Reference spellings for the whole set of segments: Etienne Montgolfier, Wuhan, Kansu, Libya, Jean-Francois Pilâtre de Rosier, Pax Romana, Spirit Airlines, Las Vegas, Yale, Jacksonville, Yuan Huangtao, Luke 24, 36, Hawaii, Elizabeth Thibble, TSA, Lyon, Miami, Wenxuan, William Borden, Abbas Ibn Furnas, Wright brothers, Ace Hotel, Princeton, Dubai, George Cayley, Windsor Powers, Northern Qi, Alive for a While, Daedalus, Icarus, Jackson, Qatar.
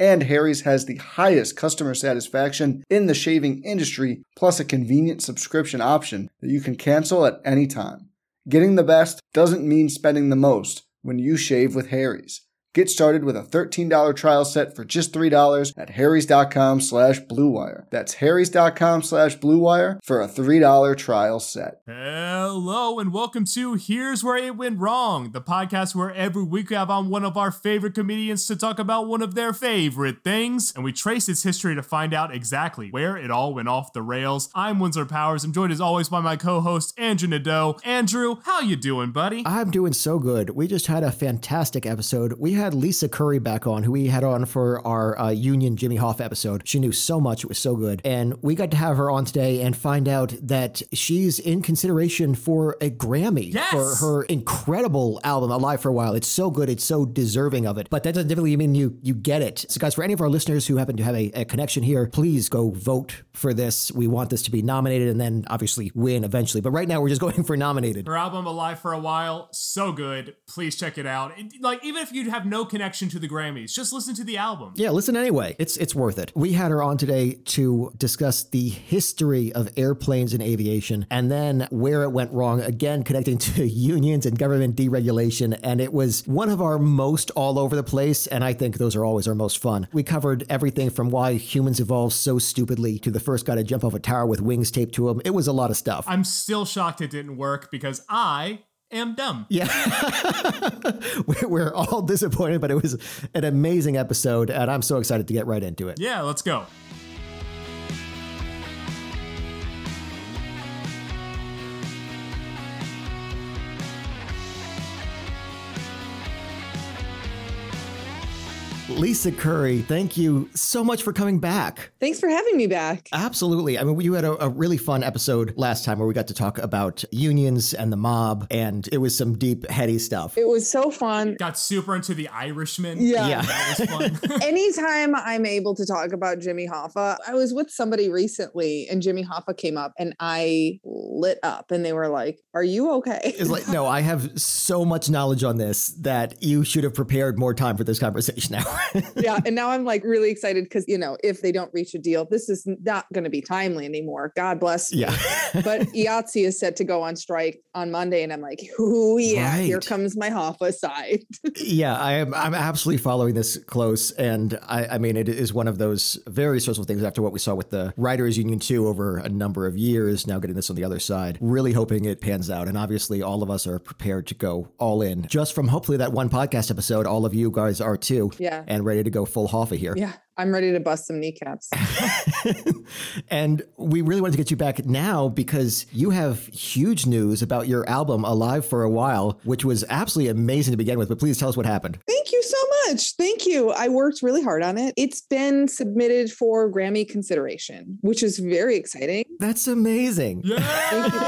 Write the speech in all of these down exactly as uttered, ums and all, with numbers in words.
And Harry's has the highest customer satisfaction in the shaving industry, plus a convenient subscription option that you can cancel at any time. Getting the best doesn't mean spending the most when you shave with Harry's. Get started with a thirteen dollars trial set for just three dollars at harrys.com slash bluewire. That's harrys.com slash bluewire for a three dollars trial set. Hello and welcome to Here's Where It Went Wrong, the podcast where every week we have on one of our favorite comedians to talk about one of their favorite things, and we trace its history to find out exactly where it all went off the rails. I'm Windsor Powers. I'm joined as always by my co-host, Andrew Nadeau. Andrew, how you doing, buddy? I'm doing so good. We just had a fantastic episode. We had Lisa Curry back on, who we had on for our uh, Union Jimmy Hoffa episode. She knew so much. It was so good. And we got to have her on today and find out that she's in consideration for a Grammy yes! for her incredible album, Alive for a While. It's so good. It's so deserving of it. But that doesn't definitely mean you you get it. So guys, for any of our listeners who happen to have a, a connection here, please go vote for this. We want this to be nominated and then obviously win eventually. But right now we're just going for nominated. Her album, Alive for a While, so good. Please check it out. It, like, even if you have no connection to the Grammys, just listen to the album. Yeah, listen anyway. It's it's worth it. We had her on today to discuss the history of airplanes and aviation, and then where it went wrong, again connecting to unions and government deregulation. And it was one of our most all over the place, and I think those are always our most fun. We covered everything from why humans evolved so stupidly to the first guy to jump off a tower with wings taped to him. It was a lot of stuff. I'm still shocked it didn't work because I... am dumb. Yeah. We're all disappointed, but it was an amazing episode, and I'm so excited to get right into it. Yeah, let's go. Lisa Curry, thank you so much for coming back. Thanks for having me back. Absolutely. I mean, you had a, a really fun episode last time where we got to talk about unions and the mob, and it was some deep, heady stuff. It was so fun. Got super into the Irishman. Yeah. yeah. That was fun. Anytime I'm able to talk about Jimmy Hoffa, I was with somebody recently and Jimmy Hoffa came up and I lit up and they were like, are you okay? It's like, no, I have so much knowledge on this that you should have prepared more time for this conversation now. Yeah. And now I'm like really excited because, you know, if they don't reach a deal, this is not going to be timely anymore. God bless. Yeah. But IATSE is set to go on strike on Monday. And I'm like, oh, yeah, right. Here comes my Hoffa side. Yeah, I am. I'm absolutely following this close. And I, I mean, it is one of those very stressful things after what we saw with the Writers Union too over a number of years. Now getting this on the other side, really hoping it pans out. And obviously all of us are prepared to go all in just from hopefully that one podcast episode. All of you guys are too. Yeah. And ready to go full Hoffa here. Yeah. I'm ready to bust some kneecaps. And we really wanted to get you back now because you have huge news about your album, Alive for a While, which was absolutely amazing to begin with. But please tell us what happened. Thank you so much. Thank you. I worked really hard on it. It's been submitted for Grammy consideration, which is very exciting. That's amazing. Yes! Thank you,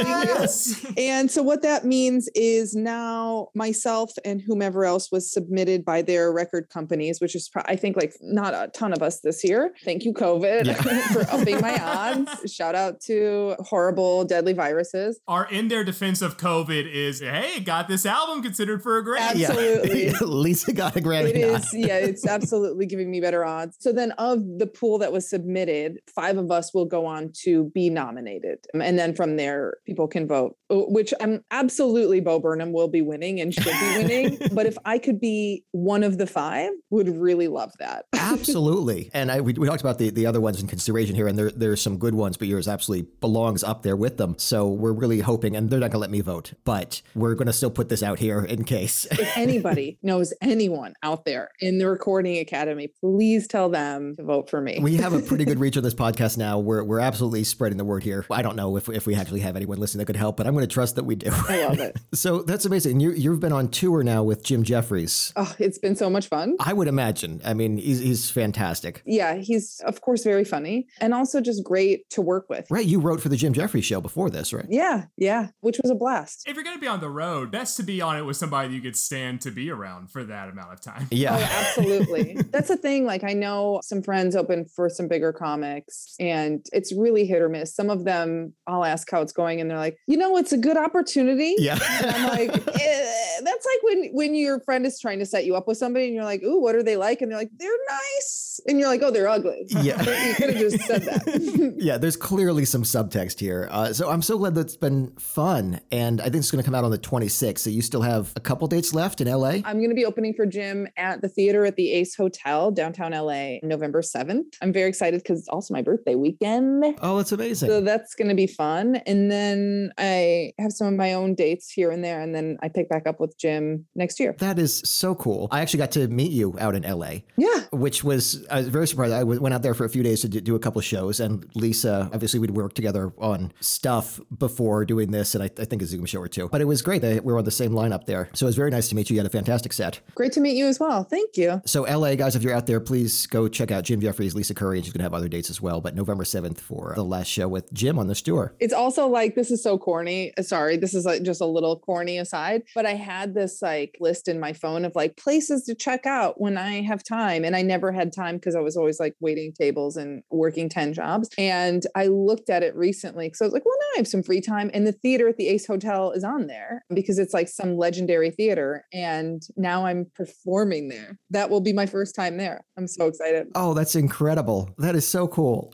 thank you. And so what that means is now myself and whomever else was submitted by their record companies, which is, pro- I think, like not a ton of us this year. Thank you, COVID, yeah. for upping my odds. Shout out to horrible, deadly viruses. Our in their defense of COVID is, hey, got this album considered for a Grammy. Absolutely. Yeah. Lisa got a Grammy. It it's, yeah, it's absolutely giving me better odds. So then of the pool that was submitted, five of us will go on to be nominated. And then from there, people can vote, which I'm absolutely Bo Burnham will be winning and should be winning. But if I could be one of the five, would really love that. Absolutely. And I we, we talked about the, the other ones in consideration here, and there there's some good ones, but yours absolutely belongs up there with them. So we're really hoping, and they're not going to let me vote, but we're going to still put this out here in case. If anybody knows anyone out there in the Recording Academy, please tell them to vote for me. We have a pretty good reach on this podcast now. We're we're absolutely spreading the word here. I don't know if, if we actually have anyone listening that could help, but I'm going to trust that we do. I love it. So that's amazing. You, you've been on tour now with Jim Jeffries. Oh, it's been so much fun. I would imagine. I mean, he's, he's fantastic. Yeah, he's, of course, very funny and also just great to work with. Right. You wrote for the Jim Jeffries show before this, right? Yeah, yeah, which was a blast. If you're going to be on the road, best to be on it with somebody you could stand to be around for that amount of time. Yeah, oh, absolutely. That's the thing. Like, I know some friends open for some bigger comics and it's really hit or miss. Some of them, I'll ask how it's going and they're like, you know, it's a good opportunity. Yeah. And I'm like, eh, that's like when, when your friend is trying to set you up with somebody and you're like, ooh, what are they like? And they're like, they're nice. And you're like, oh, they're ugly. Yeah. You could have just said that. Yeah, there's clearly some subtext here. Uh, so I'm so glad that's been fun. And I think it's going to come out on the twenty-sixth. So you still have a couple dates left in L A? I'm going to be opening for Jim at the theater at the Ace Hotel, downtown L A, November seventh. I'm very excited because it's also my birthday weekend. Oh, that's amazing. So that's going to be fun. And then I have some of my own dates here and there. And then I pick back up with Jim next year. That is so cool. I actually got to meet you out in L A. Yeah. Which was, I was very surprised. I went out there for a few days to do a couple of shows. And Lisa, obviously we'd worked together on stuff before doing this. And I, I think a Zoom show or two. But it was great that we were on the same lineup there. So it was very nice to meet you. You had a fantastic set. Great to meet you as well. Thank you. So L A, guys, if you're out there, please go check out Jim Jeffries, Lisa Curry, and she's going to have other dates as well. But November seventh for the last show with Jim on this tour. It's also like, this is so corny. Sorry, this is like just a little corny aside. But I had this like list in my phone of like places to check out when I have time. And I never had time because I was always like waiting tables and working ten jobs. And I looked at it recently because I was like, well, now I have some free time. And the theater at the Ace Hotel is on there because it's like some legendary theater. And now I'm performing there. That will be my first time there. I'm so excited. Oh, that's incredible. That is so cool.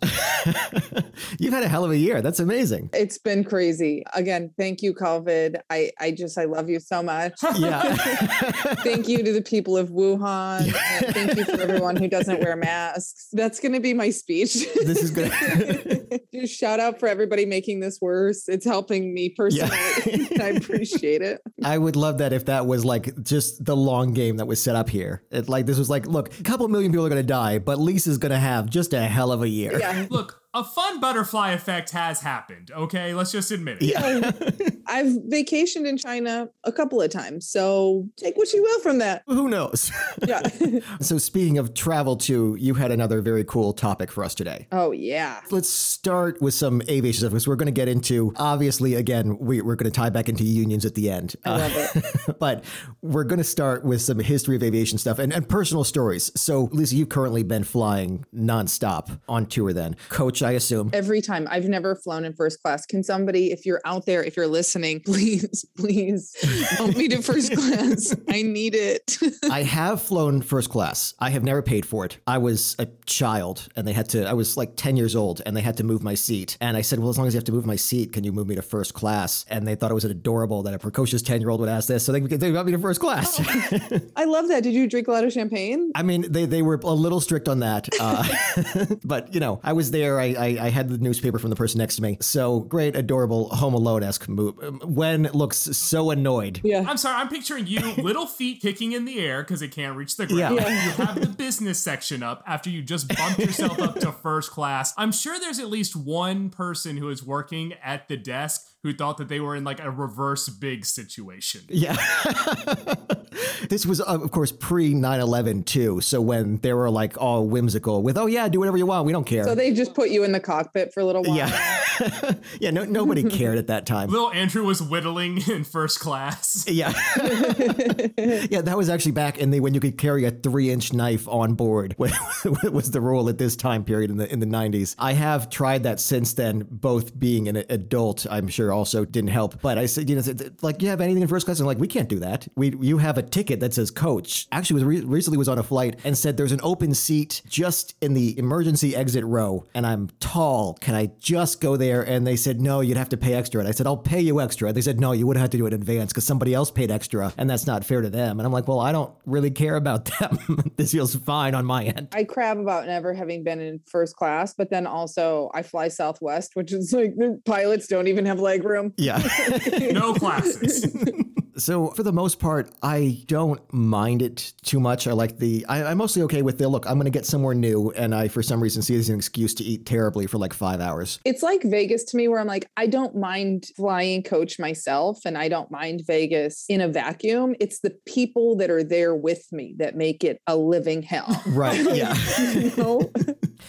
You've had a hell of a year. That's amazing. It's been crazy. Again, thank you, COVID. I, I just, I love you so much. Yeah. Thank you to the people of Wuhan. And thank you for everyone who doesn't wear masks. That's going to be my speech. This is good. Just shout out for everybody making this worse. It's helping me personally. Yeah. I appreciate it. I would love that if that was like just the long game that was set up here. It like, this was like, look, a couple million people are going to die, but Lisa's going to have just a hell of a year. Yeah. Look, a fun butterfly effect has happened. Okay, let's just admit it. Yeah. I've vacationed in China a couple of times, so take what you will from that. Who knows? Yeah. So speaking of travel too, you had another very cool topic for us today. Oh, yeah. Let's start with some aviation stuff because we're going to get into, obviously, again, we, we're going to tie back into unions at the end. I love uh, it. But we're going to start with some history of aviation stuff and, and personal stories. So, Lisa, you've currently been flying nonstop on tour then. Coach, I assume. Every time. I've never flown in first class. Can somebody, if you're out there, if you're listening, please, please help me to first class. I need it. I have flown first class. I have never paid for it. I was a child and they had to, I was like ten years old and they had to move my seat. And I said, well, as long as you have to move my seat, can you move me to first class? And they thought it was adorable that a precocious ten year old would ask this. So they, they got me to first class. Oh, I love that. Did you drink a lot of champagne? I mean, they, they were a little strict on that. Uh, but, you know, I was there. I I, I had the newspaper from the person next to me. So great, adorable, Home Alone-esque move. Wen looks so annoyed. Yeah. I'm sorry. I'm picturing you, little feet kicking in the air because it can't reach the ground. Yeah. You have the business section up after you just bumped yourself up to first class. I'm sure there's at least one person who is working at the desk who thought that they were in like a reverse big situation. Yeah. This was, of course, pre nine eleven too. So when they were like all whimsical with, oh yeah, do whatever you want. We don't care. So they just put you in the cockpit for a little while. Yeah. Yeah, no, nobody cared at that time. Little Andrew was whittling in first class. Yeah. Yeah, that was actually back in the when you could carry a three-inch knife on board, which was the rule at this time period in the in the nineties. I have tried that since then, both being an adult, I'm sure also didn't help. But I said, you know, like, you have anything in first class? I'm like, we can't do that. We you have a ticket that says coach. Actually, was re- recently was on a flight and said there's an open seat just in the emergency exit row, and I'm tall. Can I just go there? And they said, no, you'd have to pay extra. And I said, I'll pay you extra. And they said, no, you would have to do it in advance because somebody else paid extra, and that's not fair to them. And I'm like, well, I don't really care about them. This feels fine on my end. I crab about never having been in first class, but then also I fly Southwest, which is like the pilots don't even have leg room. Yeah. No classes. So for the most part, I don't mind it too much. I like the, I, I'm mostly okay with the, look, I'm going to get somewhere new. And I, for some reason, see it as an excuse to eat terribly for like five hours. It's like Vegas to me, where I'm like, I don't mind flying coach myself. And I don't mind Vegas in a vacuum. It's the people that are there with me that make it a living hell. Right. Yeah. You know?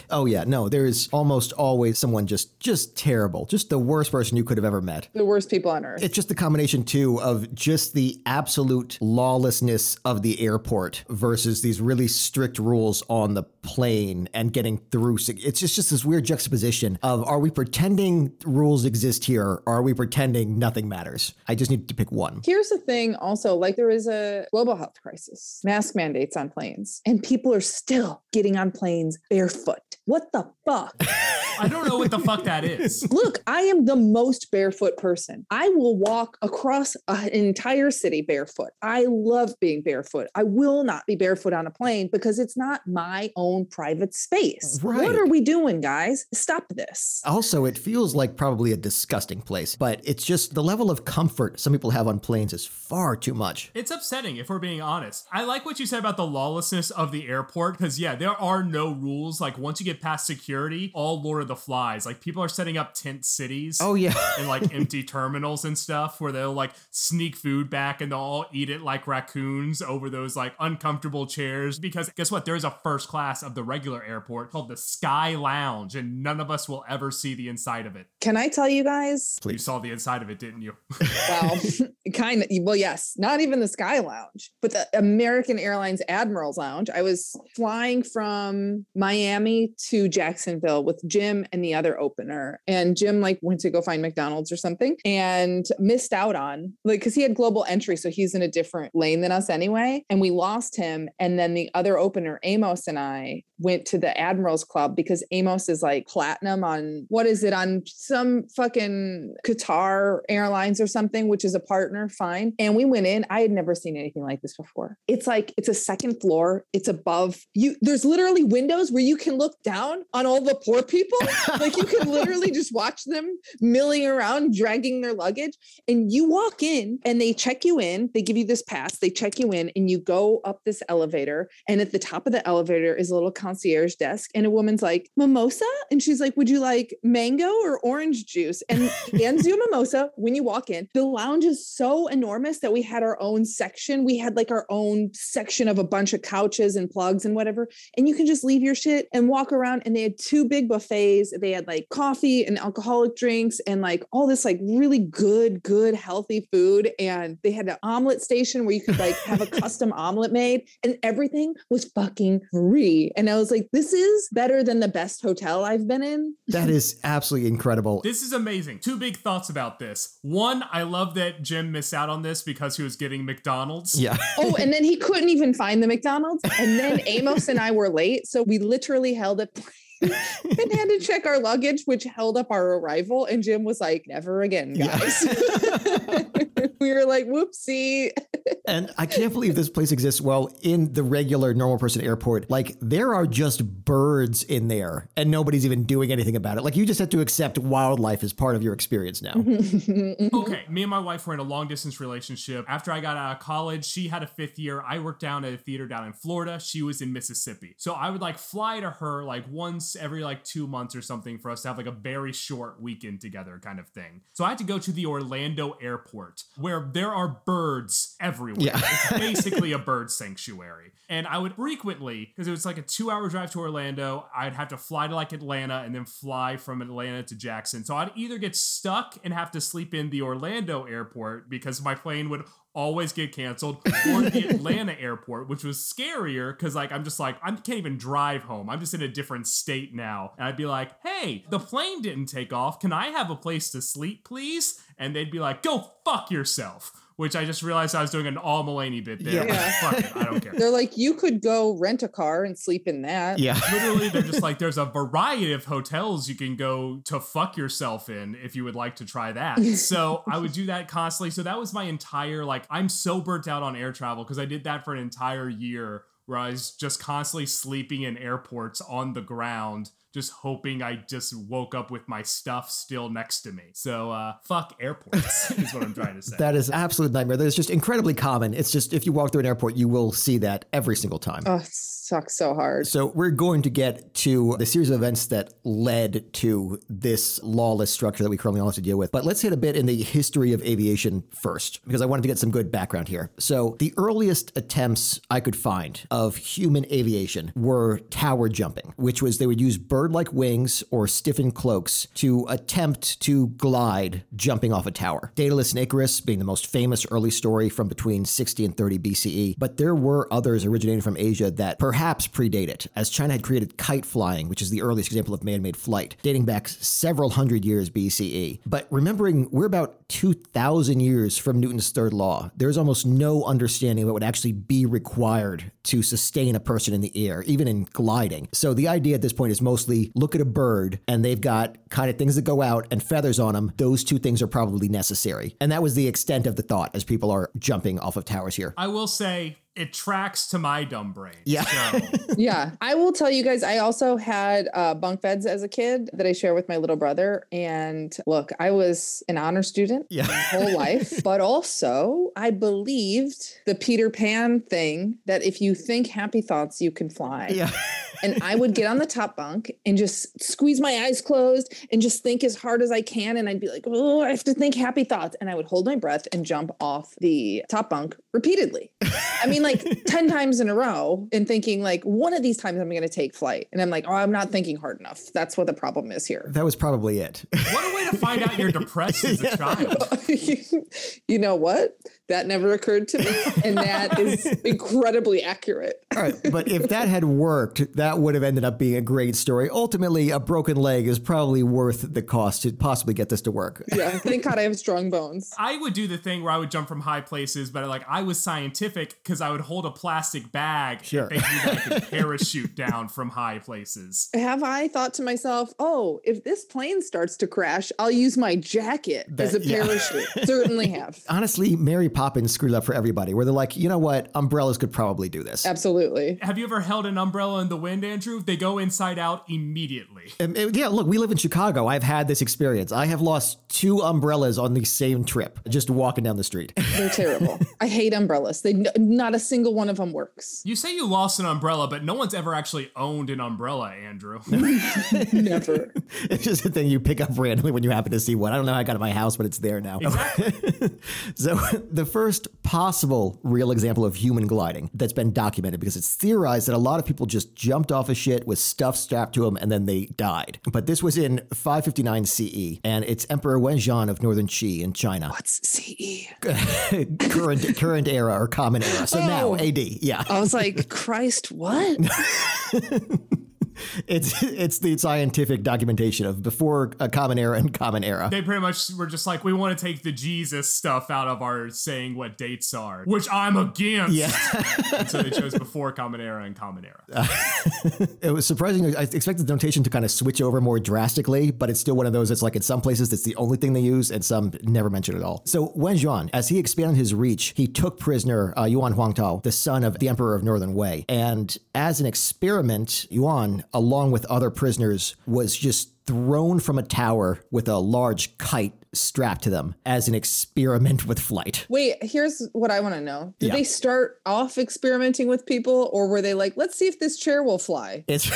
Oh, yeah. No, there is almost always someone just, just terrible. Just the worst person you could have ever met. The worst people on earth. It's just the combination, too, of just the absolute lawlessness of the airport versus these really strict rules on the plane and getting through. It's just, just this weird juxtaposition of, are we pretending rules exist here? Or are we pretending nothing matters? I just need to pick one. Here's the thing also, like there is a global health crisis, mask mandates on planes, and people are still getting on planes barefoot. What the fuck? I don't know what the fuck that is. Look, I am the most barefoot person. I will walk across an entire city barefoot. I love being barefoot. I will not be barefoot on a plane because it's not my own private space. Right. What are we doing, guys? Stop this. Also, it feels like probably a disgusting place, but it's just the level of comfort some people have on planes is far too much. It's upsetting if we're being honest. I like what you said about the lawlessness of the airport because, yeah, there are no rules. Like once you get past security, all Lord of the Flies. Like people are setting up tent cities. Oh, yeah. And like empty terminals and stuff where they'll like sneak food back and they'll all eat it like raccoons over those like uncomfortable chairs. Because guess what? There's a first class of the regular airport called the Sky Lounge and none of us will ever see the inside of it. Can I tell you guys? Please. You saw the inside of it, didn't you? Well, kind of. Well, yes. Not even the Sky Lounge, but the American Airlines Admiral's Lounge. I was flying from Miami to Jacksonville with Jim and the other opener, and Jim like went to go find McDonald's or something and missed out on like, cause he had global entry. So he's in a different lane than us anyway. And we lost him. And then the other opener, Amos, and I went to the Admiral's Club because Amos is like platinum on, what is it on some fucking Qatar Airlines or something, which is a partner. Fine. And we went in, I had never seen anything like this before. It's like, it's a second floor. It's above you. There's literally windows where you can look down on all the poor people. Like you can literally just watch them milling around, dragging their luggage. And you walk in and they check you in. They give you this pass. They check you in and you go up this elevator. And at the top of the elevator is a little concierge desk. And a woman's like, mimosa? And she's like, would you like mango or orange juice? And hands you a mimosa when you walk in. The lounge is so enormous that we had our own section. We had like our own section of a bunch of couches and plugs and whatever. And you can just leave your shit and walk around. And they had two big buffets. They had like coffee and alcoholic drinks and like all this like really good, good, healthy food. And they had an omelet station where you could like have a custom omelet made, and everything was fucking free. And I was like, this is better than the best hotel I've been in. That is absolutely incredible. This is amazing. Two big thoughts about this. One, I love that Jim missed out on this because he was getting McDonald's. Yeah. Oh, and then he couldn't even find the McDonald's. And then Amos and I were late. So we literally held a and had to check our luggage, which held up our arrival. And Jim was like, never again, guys. Yeah. We were like, whoopsie. And I can't believe this place exists. Well, in the regular normal person airport, like there are just birds in there and nobody's even doing anything about it. Like you just have to accept wildlife as part of your experience now. Okay. Me and my wife were in a long distance relationship. After I got out of college, she had a fifth year. I worked down at a theater down in Florida. She was in Mississippi. So I would like fly to her like once every like two months or something for us to have like a very short weekend together kind of thing. So I had to go to the Orlando airport, where there are birds everywhere. Yeah. It's basically a bird sanctuary. And I would frequently, because it was like a two hour drive to Orlando, I'd have to fly to like Atlanta and then fly from Atlanta to Jackson. So I'd either get stuck and have to sleep in the Orlando airport because my plane would always get canceled, or the Atlanta airport, which was scarier because like I'm just like, I can't even drive home. I'm just in a different state now. And I'd be like, hey, the plane didn't take off. Can I have a place to sleep, please? And they'd be like, go fuck yourself. Which I just realized I was doing an all Mulaney bit there. Yeah. Like, fuck it, I don't care. They're like, you could go rent a car and sleep in that. Yeah. Literally, they're just like, there's a variety of hotels you can go to fuck yourself in if you would like to try that. So I would do that constantly. So that was my entire, like, I'm so burnt out on air travel because I did that for an entire year where I was just constantly sleeping in airports on the ground, just hoping I just woke up with my stuff still next to me. So uh, fuck airports is what I'm trying to say. That is an absolute nightmare. That is just incredibly common. It's just if you walk through an airport, you will see that every single time. Oh, it sucks so hard. So we're going to get to the series of events that led to this lawless structure that we currently all have to deal with. But let's hit a bit in the history of aviation first, because I wanted to get some good background here. So the earliest attempts I could find of human aviation were tower jumping, which was they would use bird like wings or stiffened cloaks to attempt to glide jumping off a tower. Daedalus and Icarus being the most famous early story from between sixty and thirty B C E, but there were others originating from Asia that perhaps predate it, as China had created kite flying, which is the earliest example of man-made flight, dating back several hundred years B C E. But remembering we're about two thousand years from Newton's third law, there's almost no understanding of what would actually be required to sustain a person in the air, even in gliding. So the idea at this point is mostly look at a bird and they've got kind of things that go out and feathers on them. Those two things are probably necessary. And that was the extent of the thought as people are jumping off of towers here. I will say it tracks to my dumb brain. Yeah. So. Yeah. I will tell you guys, I also had uh, bunk beds as a kid that I share with my little brother. And look, I was an honor student yeah. my whole life, but also I believed the Peter Pan thing that if you think happy thoughts, you can fly. Yeah. And I would get on the top bunk and just squeeze my eyes closed and just think as hard as I can. And I'd be like, oh, I have to think happy thoughts. And I would hold my breath and jump off the top bunk repeatedly. I mean, like ten times in a row, and thinking like one of these times I'm going to take flight. And I'm like, oh, I'm not thinking hard enough. That's what the problem is here. That was probably it. What a way to find out you're depressed as a child. You know what? That never occurred to me. And that is incredibly accurate. All right. But if that had worked, that That would have ended up being a great story. Ultimately, a broken leg is probably worth the cost to possibly get this to work. Yeah, thank God I have strong bones. I would do the thing where I would jump from high places, but like I was scientific because I would hold a plastic bag sure. thinking that I could parachute down from high places. Have I thought to myself, oh, if this plane starts to crash, I'll use my jacket that, as a parachute. Yeah. Certainly have. Honestly, Mary Poppins screwed up for everybody where they're like, you know what? Umbrellas could probably do this. Absolutely. Have you ever held an umbrella in the wind? Andrew, they go inside out immediately. And, and yeah, look, we live in Chicago. I've had this experience. I have lost two umbrellas on the same trip, just walking down the street. They're terrible. I hate umbrellas. They not a single one of them works. You say you lost an umbrella, but no one's ever actually owned an umbrella, Andrew. Never. It's just a thing you pick up randomly when you happen to see one. I don't know how I got to my house, but it's there now. Exactly. So the first possible real example of human gliding that's been documented, because it's theorized that a lot of people just jump off of shit with stuff strapped to him and then they died. But this was in five fifty-nine C E and it's Emperor Wenxuan of Northern Qi in China. What's C E? current current era or common era. So oh. now A D. Yeah. I was like, Christ, what? It's it's the scientific documentation of before a common era and common era. They pretty much were just like, we want to take the Jesus stuff out of our saying what dates are, which I'm against. Yeah. And so they chose before common era and common era. Uh, it was surprising. I expected the notation to kind of switch over more drastically, but it's still one of those that's like in some places that's the only thing they use and some never mention at all. So Wenxuan, as he expanded his reach, he took prisoner uh, Yuan Huangtao, the son of the Emperor of Northern Wei. And as an experiment, Yuan, along with other prisoners, was just thrown from a tower with a large kite strapped to them as an experiment with flight. Wait, here's what I want to know. Did yeah. they start off experimenting with people, or were they like, let's see if this chair will fly? It's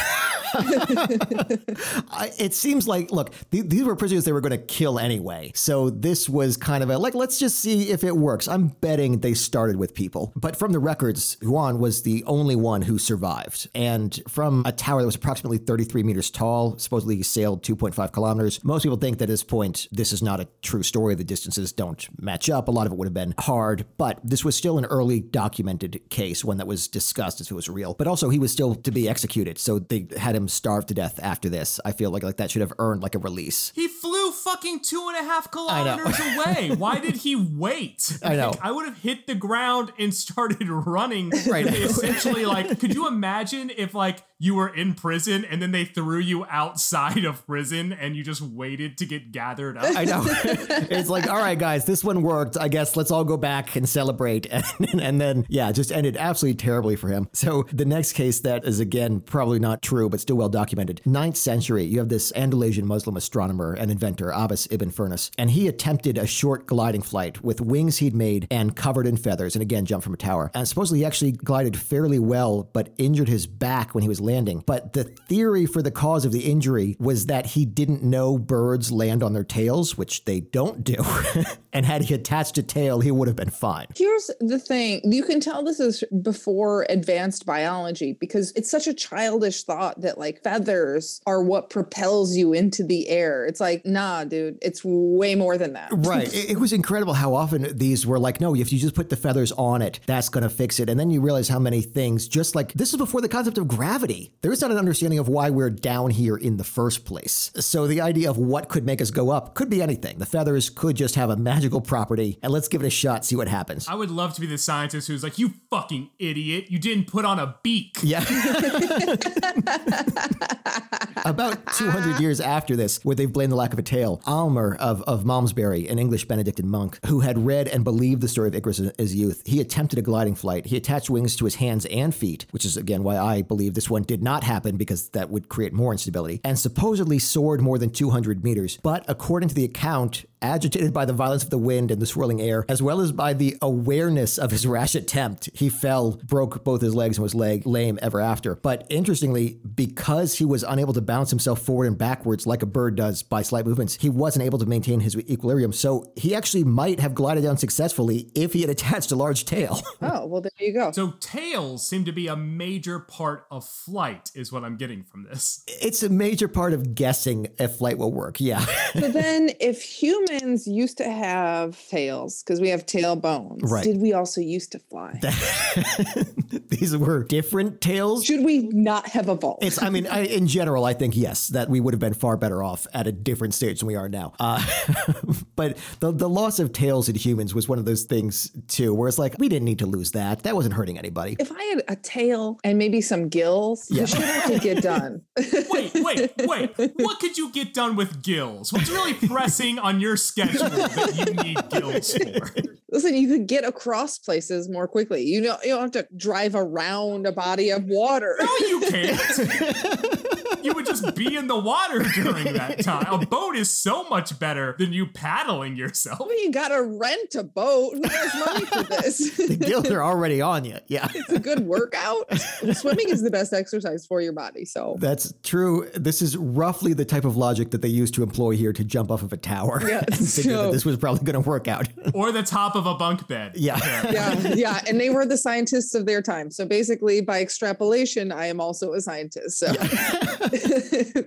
I, it seems like, look, th- these were prisoners they were going to kill anyway. So this was kind of a, like, let's just see if it works. I'm betting they started with people. But from the records, Yuan was the only one who survived. And from a tower that was approximately thirty-three meters tall, supposedly he sailed two point five kilometers. Most people think that at this point, this is not a true story. The distances don't match up. A lot of it would have been hard, but this was still an early documented case, one that was discussed as if it was real. But also he was still to be executed. So they had him starve to death after this. I feel like, like that should have earned like a release. He flew fucking two and a half kilometers away. Why did he wait? I know. Like, I would have hit the ground and started running. Right. Essentially, like, could you imagine if like you were in prison and then they threw you outside of prison and you just waited to get gathered up? I know. It's like, all right, guys, this one worked. I guess let's all go back and celebrate. And, and then, yeah, just ended absolutely terribly for him. So the next case that is, again, probably not true, but still well documented. Ninth century, you have this Andalasian Muslim astronomer and inventor, Abbas ibn Furnas, and he attempted a short gliding flight with wings he'd made and covered in feathers, and again, jumped from a tower. And supposedly he actually glided fairly well, but injured his back when he was landing. But the theory for the cause of the injury was that he didn't know birds land on their tails, which they don't do. And had he attached a tail, he would have been fine. Here's the thing. You can tell this is before advanced biology because it's such a childish thought that like feathers are what propels you into the air. It's like, nah, dude, it's way more than that. Right. It, it was incredible how often these were like, no, if you just put the feathers on it, that's going to fix it. And then you realize how many things, just like this is before the concept of gravity. There is not an understanding of why we're down here in the first place. So the idea of what could make us go up could be anything. The feathers could just have a magical property, and let's give it a shot, see what happens. I would love to be the scientist who's like, you fucking idiot, you didn't put on a beak. Yeah. About two hundred years after this, where they've blamed the lack of a tail, Almer of, of Malmesbury, an English Benedictine monk who had read and believed the story of Icarus in his youth, he attempted a gliding flight. He attached wings to his hands and feet, which is again why I believe this one did not happen because that would create more instability, and supposedly soared more than two hundred meters. But according to the account, agitated by the violence of the wind and the swirling air, as well as by the awareness of his rash attempt, he fell, broke both his legs, and was leg- lame ever after. But interestingly, because he was unable to bounce himself forward and backwards like a bird does by slight movements, he wasn't able to maintain his equilibrium. So he actually might have glided down successfully if he had attached a large tail. Oh, well, there you go. So tails seem to be a major part of flight is what I'm getting from this. It's a major part of guessing if flight will work. Yeah. So then if humans Humans used to have tails because we have tail bones. Right. Did we also used to fly? These were different tails. Should we not have evolved? It's, I mean, I, in general, I think, yes, that we would have been far better off at a different stage than we are now. Uh, but the, the loss of tails in humans was one of those things, too, where it's like, we didn't need to lose that. That wasn't hurting anybody. If I had a tail and maybe some gills, yeah. What should I get done? Wait, wait, wait. What could you get done with gills? What's really pressing on your schedule that you need gills for? Listen, you could get across places more quickly. You know, you don't have to drive around a body of water. No, you can't. You would just be in the water during that time. A boat is so much better than you paddling yourself. Well, you gotta rent a boat. Who has money for this? The gills are already on you. Yeah, it's a good workout. Swimming is the best exercise for your body. So that's true. This is roughly the type of logic that they used to employ here to jump off of a tower. Yeah, and figure so. that this was probably going to work out. Or the top of of a bunk bed. Yeah. Yeah. Yeah. And they were the scientists of their time. So basically by extrapolation, I am also a scientist. So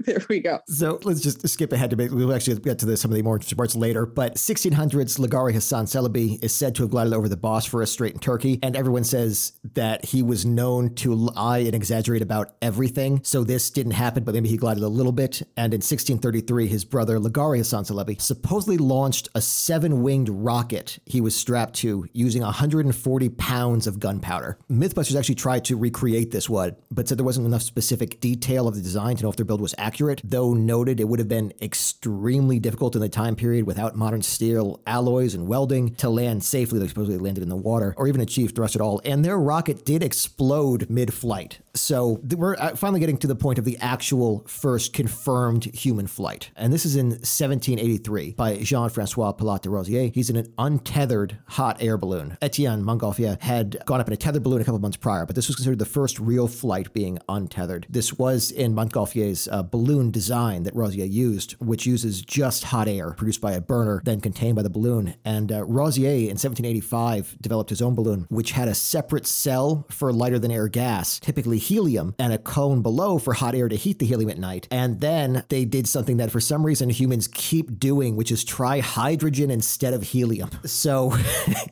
there we go. So let's just skip ahead to basically, we'll actually get to the, some of the more interesting parts later, but sixteen hundreds Lagâri Hasan Çelebi is said to have glided over the Bosphorus Strait in Turkey. And everyone says that he was known to lie and exaggerate about everything. So this didn't happen, but maybe he glided a little bit. And in sixteen thirty-three, his brother Lagâri Hasan Çelebi supposedly launched a seven-winged rocket he was strapped to using one hundred forty pounds of gunpowder. Mythbusters actually tried to recreate this one, but said there wasn't enough specific detail of the design to know if their build was accurate, though noted it would have been extremely difficult in the time period without modern steel alloys and welding to land safely. They supposedly landed in the water or even achieve thrust at all, and their rocket did explode mid-flight. So we're finally getting to the point of the actual first confirmed human flight. And this is in seventeen eighty-three by Jean-Francois Pilâtre de Rosier. He's in an untethered hot air balloon. Etienne Montgolfier had gone up in a tethered balloon a couple months prior, but this was considered the first real flight being untethered. This was in Montgolfier's uh, balloon design that Rosier used, which uses just hot air produced by a burner, then contained by the balloon. And uh, Rosier in seventeen eighty-five developed his own balloon, which had a separate cell for lighter than air gas, typically helium, and a cone below for hot air to heat the helium at night. And then they did something that for some reason humans keep doing, which is try hydrogen instead of helium. So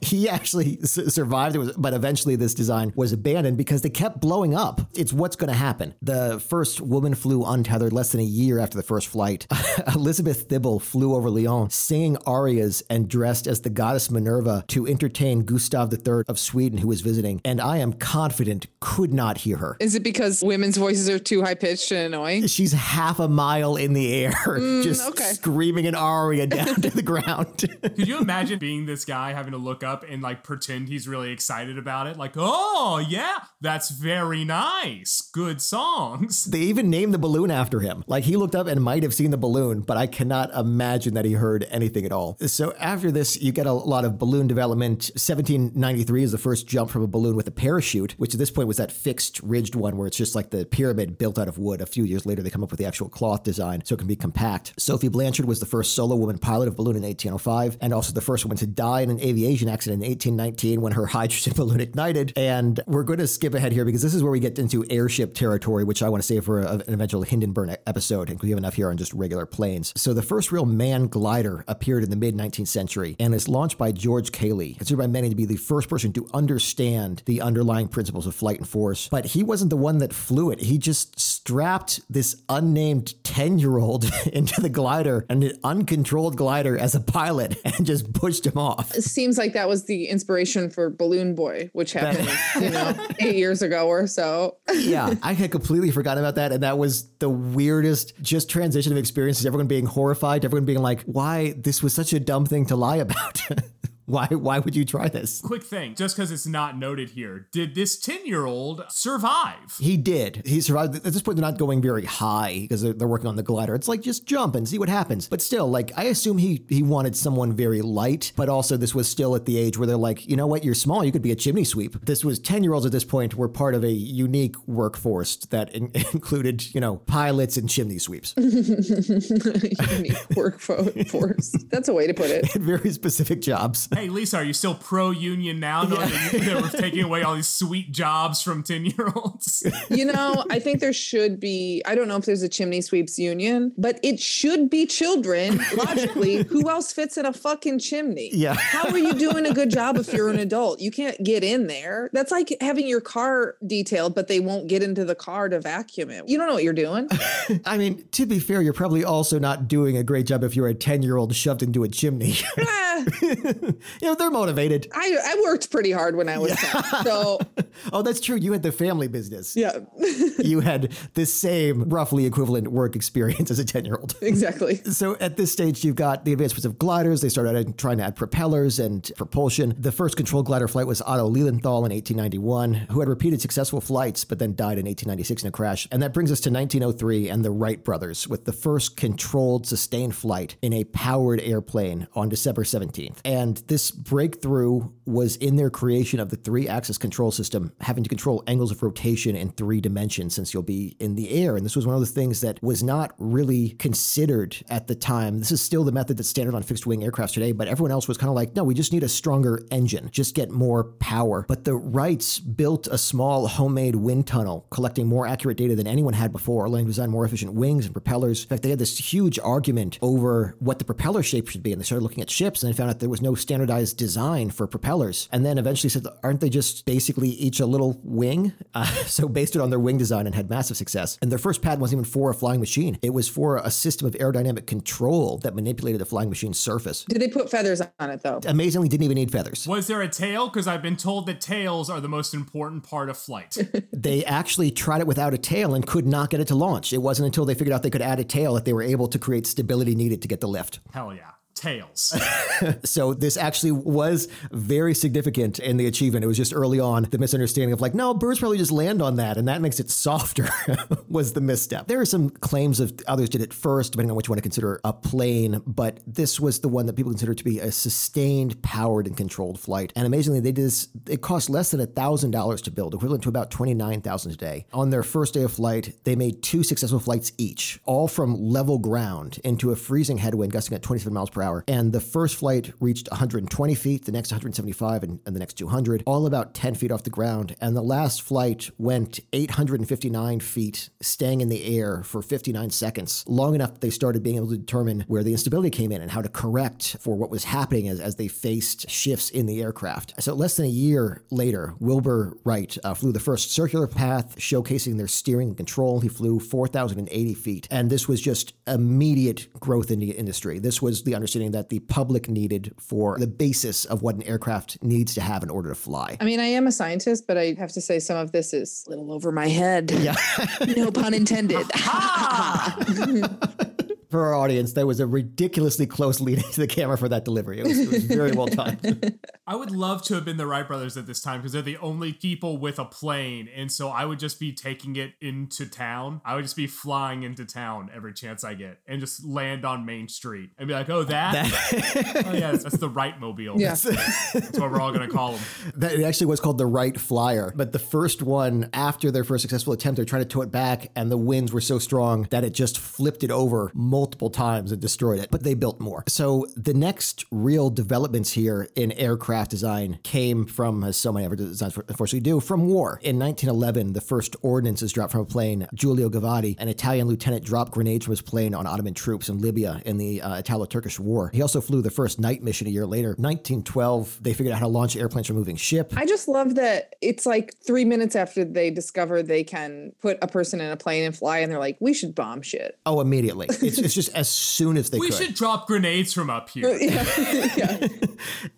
he actually s- survived, it was, but eventually this design was abandoned because they kept blowing up. It's what's going to happen. The first woman flew untethered less than a year after the first flight. Elizabeth Thibble flew over Lyon singing arias and dressed as the goddess Minerva to entertain Gustav the Third of Sweden, who was visiting, and I am confident could not hear her. Is it because women's voices are too high-pitched and annoying? She's half a mile in the air, mm, just okay. screaming an aria down to the ground. Could you imagine being this guy having to look up and like pretend he's really excited about it? Like, oh, yeah, that's very nice. Good songs. They even named the balloon after him. Like, he looked up and might have seen the balloon, but I cannot imagine that he heard anything at all. So after this, you get a lot of balloon development. seventeen ninety-three is the first jump from a balloon with a parachute, which at this point was that fixed ridged one where it's just like the pyramid built out of wood. A few years later, they come up with the actual cloth design so it can be compact. Sophie Blanchard was the first solo woman pilot of balloon in eighteen oh five, and also the first woman to die in an aviation accident in eighteen nineteen when her hydrogen balloon ignited. And we're going to skip ahead here because this is where we get into airship territory, which I want to save for a, an eventual Hindenburg episode, and we have enough here on just regular planes. So the first real man glider appeared in the mid-nineteenth century and is launched by George Cayley, considered by many to be the first person to understand the underlying principles of flight and force. But he wasn't the one that flew it. He just strapped this unnamed ten-year-old into the glider, and an uncontrolled glider, as a pilot, and just pushed him off. It seems like that was the inspiration for Balloon Boy, which happened you know, eight years ago or so. Yeah, I had completely forgotten about that, and that was the weirdest just transition of experiences. Everyone being horrified, everyone being like, why? This was such a dumb thing to lie about. Why Why would you try this? Quick thing, just because it's not noted here. Did this ten-year-old survive? He did. He survived. At this point, they're not going very high because they're, they're working on the glider. It's like, just jump and see what happens. But still, like, I assume he, he wanted someone very light, but also this was still at the age where they're like, you know what, you're small, you could be a chimney sweep. This was ten-year-olds at this point were part of a unique workforce that in- included, you know, pilots and chimney sweeps. Unique workforce. That's a way to put it. Very specific jobs. Hey, Lisa, are you still pro-union now? Knowing yeah. that, that we're taking away all these sweet jobs from ten-year-olds. You know, I think there should be, I don't know if there's a chimney sweeps union, but it should be children, logically. Who else fits in a fucking chimney? Yeah. How are you doing a good job if you're an adult? You can't get in there. That's like having your car detailed, but they won't get into the car to vacuum it. You don't know what you're doing. I mean, to be fair, you're probably also not doing a great job if you're a ten-year-old shoved into a chimney. Yeah. You know, they're motivated. I, I worked pretty hard when I was yeah. ten. So. Oh, that's true. You had the family business. Yeah. You had the same roughly equivalent work experience as a ten-year-old. Exactly. So at this stage, you've got the advancements of gliders. They started out trying to add propellers and propulsion. The first controlled glider flight was Otto Lilienthal in eighteen ninety-one, who had repeated successful flights, but then died in eighteen ninety-six in a crash. And that brings us to nineteen oh three and the Wright brothers with the first controlled sustained flight in a powered airplane on December seventeenth. And this breakthrough was in their creation of the three-axis control system, having to control angles of rotation in three dimensions since you'll be in the air. And this was one of the things that was not really considered at the time. This is still the method that's standard on fixed-wing aircraft today, but everyone else was kind of like, no, we just need a stronger engine, just get more power. But the Wrights built a small homemade wind tunnel, collecting more accurate data than anyone had before, allowing to design more efficient wings and propellers. In fact, they had this huge argument over what the propeller shape should be, and they started looking at ships, and they found out there was no standardized design for propellers, and then eventually said, aren't they just basically each a little wing? Uh, so based it on their wing design and had massive success. And their first patent wasn't even for a flying machine. It was for a system of aerodynamic control that manipulated the flying machine's surface. Did they put feathers on it, though? Amazingly, didn't even need feathers. Was there a tail? Because I've been told that tails are the most important part of flight. They actually tried it without a tail and could not get it to launch. It wasn't until they figured out they could add a tail that they were able to create stability needed to get the lift. Hell yeah. tails. So this actually was very significant in the achievement. It was just early on the misunderstanding of like, no, birds probably just land on that and that makes it softer was the misstep. There are some claims of others did it first, depending on which one to consider a plane, but this was the one that people consider to be a sustained, powered and controlled flight. And amazingly, they did this, it cost less than one thousand dollars to build, equivalent to about twenty-nine thousand dollars today. On their first day of flight, they made two successful flights each, all from level ground into a freezing headwind gusting at twenty-seven miles per hour. And the first flight reached one hundred twenty feet, the next one hundred seventy-five, and, and the next two hundred, all about ten feet off the ground. And the last flight went eight hundred fifty-nine feet, staying in the air for fifty-nine seconds, long enough that they started being able to determine where the instability came in and how to correct for what was happening as, as they faced shifts in the aircraft. So less than a year later, Wilbur Wright uh, flew the first circular path, showcasing their steering and control. He flew four thousand eighty feet. And this was just immediate growth in the industry. This was the understanding that the public needed for the basis of what an aircraft needs to have in order to fly. I mean, I am a scientist, but I have to say some of this is a little over my head. Yeah. No pun intended. For our audience, there was a ridiculously close leading to the camera for that delivery. It was, it was very well timed. I would love to have been the Wright brothers at this time because they're the only people with a plane. And so I would just be taking it into town. I would just be flying into town every chance I get and just land on Main Street and be like, oh, that? that- oh, yeah, that's the Wright mobile. Yeah. That's what we're all going to call them. That, it actually was called the Wright Flyer. But the first one, after their first successful attempt, they tried to tow it back and the winds were so strong that it just flipped it over multiple times and destroyed it, but they built more. So the next real developments here in aircraft design came from, as so many other designs unfortunately do, from war. In nineteen eleven, the first ordnance is dropped from a plane. Giulio Gavati, an Italian lieutenant, dropped grenades from his plane on Ottoman troops in Libya in the uh, Italo-Turkish War. He also flew the first night mission a year later. nineteen twelve, they figured out how to launch airplanes from moving ship. I just love that it's like three minutes after they discover they can put a person in a plane and fly, and they're like, we should bomb shit. Oh, immediately. It's It's just as soon as they we could. We should drop grenades from up here. Yeah. Yeah.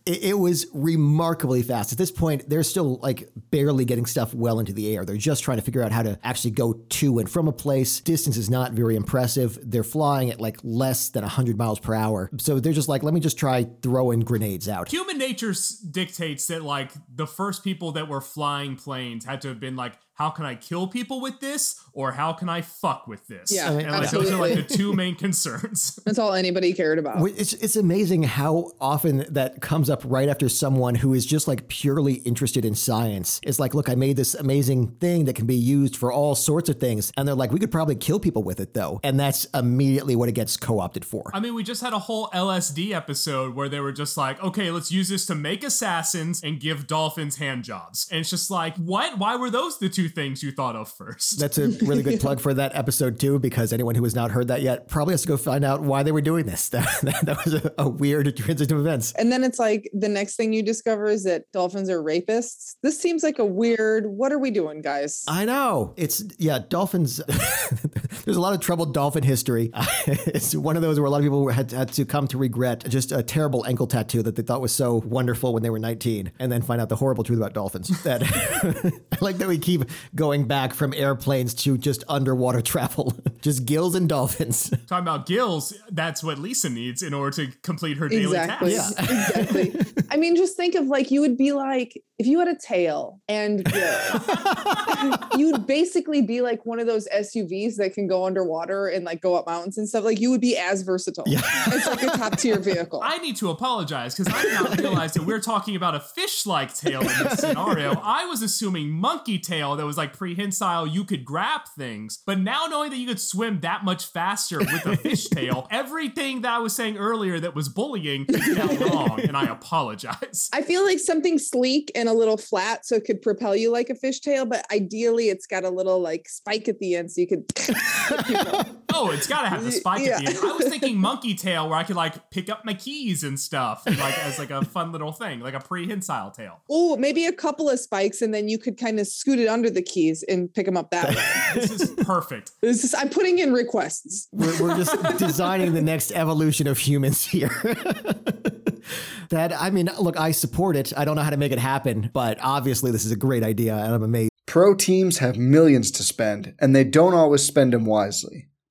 it, it was remarkably fast. At this point, they're still like barely getting stuff well into the air. They're just trying to figure out how to actually go to and from a place. Distance is not very impressive. They're flying at like less than one hundred miles per hour. So they're just like, let me just try throwing grenades out. Human nature dictates that like the first people that were flying planes had to have been like, how can I kill people with this? Or how can I fuck with this? Yeah, and like, those are like the two main concerns. That's all anybody cared about. It's, it's amazing how often that comes up right after someone who is just like purely interested in science. It's like, look, I made this amazing thing that can be used for all sorts of things. And they're like, we could probably kill people with it though. And that's immediately what it gets co-opted for. I mean, we just had a whole L S D episode where they were just like, okay, let's use this to make assassins and give dolphins hand jobs. And it's just like, what? Why were those the two things you thought of first? That's a really good plug for that episode too, because anyone who has not heard that yet probably has to go find out why they were doing this. That, that, that was a, a weird transition of events. And then it's like the next thing you discover is that dolphins are rapists. This seems like a weird, what are we doing, guys? I know. It's, yeah, dolphins. There's a lot of troubled dolphin history. Uh, it's one of those where a lot of people had, had to come to regret just a terrible ankle tattoo that they thought was so wonderful when they were nineteen, and then find out the horrible truth about dolphins. That I like that we keep going back from airplanes to just underwater travel. Just gills and dolphins. Talking about gills, that's what Lisa needs in order to complete her daily exactly. tasks. Yeah. Exactly. I mean, just think of like, you would be like, if you had a tail and gills, you'd basically be like one of those S U Vs that can go go underwater and like go up mountains and stuff. Like you would be as versatile. Yeah. It's like a top tier vehicle. I need to apologize because I did not realize that we're talking about a fish-like tail in this scenario. I was assuming monkey tail that was like prehensile, you could grab things. But now knowing that you could swim that much faster with a fish tail, everything that I was saying earlier that was bullying is now wrong, and I apologize. I feel like something sleek and a little flat so it could propel you like a fish tail, but ideally it's got a little like spike at the end so you could... You know. Oh, it's got to have the spike yeah. at the end. I was thinking monkey tail where I could like pick up my keys and stuff and, like as like a fun little thing, like a prehensile tail. Oh, maybe a couple of spikes and then you could kind of scoot it under the keys and pick them up that way. This is perfect. This is, I'm putting in requests. We're, we're just designing the next evolution of humans here. That, I mean, look, I support it. I don't know how to make it happen, but obviously this is a great idea and I'm amazed. Pro teams have millions to spend, and they don't always spend them wisely.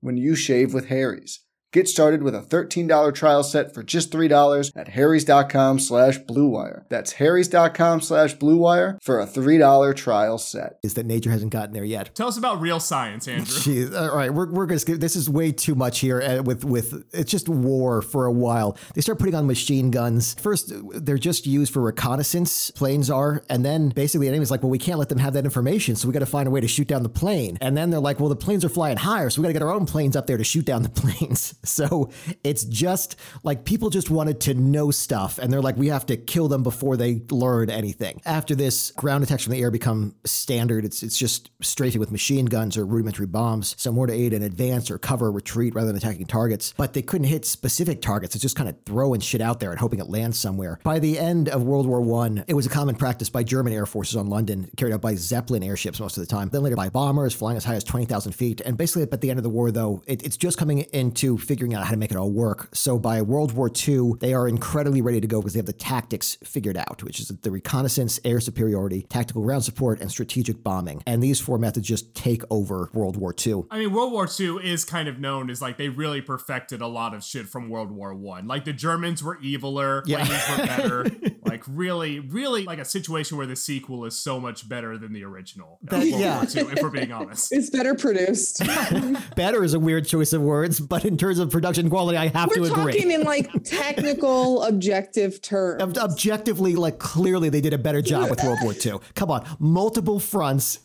when you shave with Harry's. Get started with a thirteen dollars trial set for just three dollars at harrys.com slash bluewire. That's harrys.com slash bluewire for a three dollars trial set. Is that nature hasn't gotten there yet. Tell us about real science, Andrew. Jeez. All right, we're, we're going to skip. This is way too much here with, with, it's just war for a while. They start putting on machine guns. First, they're just used for reconnaissance, planes are, and then basically the enemy's like, well, we can't let them have that information, so we got to find a way to shoot down the plane. And then they're like, well, the planes are flying higher, so we got to get our own planes up there to shoot down the planes. So it's just like people just wanted to know stuff. And they're like, we have to kill them before they learn anything. After this, ground attacks from the air become standard. It's it's just strafing with machine guns or rudimentary bombs. Some more to aid in advance or cover retreat rather than attacking targets. But they couldn't hit specific targets. It's just kind of throwing shit out there and hoping it lands somewhere. By the end of World War One, it was a common practice by German air forces on London, carried out by Zeppelin airships most of the time. Then later by bombers flying as high as twenty thousand feet. And basically at the end of the war, though, it, it's just coming into figuring out how to make it all work. So by World War Two, they are incredibly ready to go because they have the tactics figured out, which is the reconnaissance, air superiority, tactical ground support, and strategic bombing. And these four methods just take over World War Two. I mean, World War Two is kind of known as like they really perfected a lot of shit from World War One. Like the Germans were eviler, yeah. Chinese were better. Like really, really like a situation where the sequel is so much better than the original. That, yeah. World War Two, if we're being honest. It's better produced. Better is a weird choice of words, but in terms of production quality, I have We're to agree. We're talking in like technical, objective terms. Ob- objectively, like clearly they did a better job with World War Two. Come on, multiple fronts.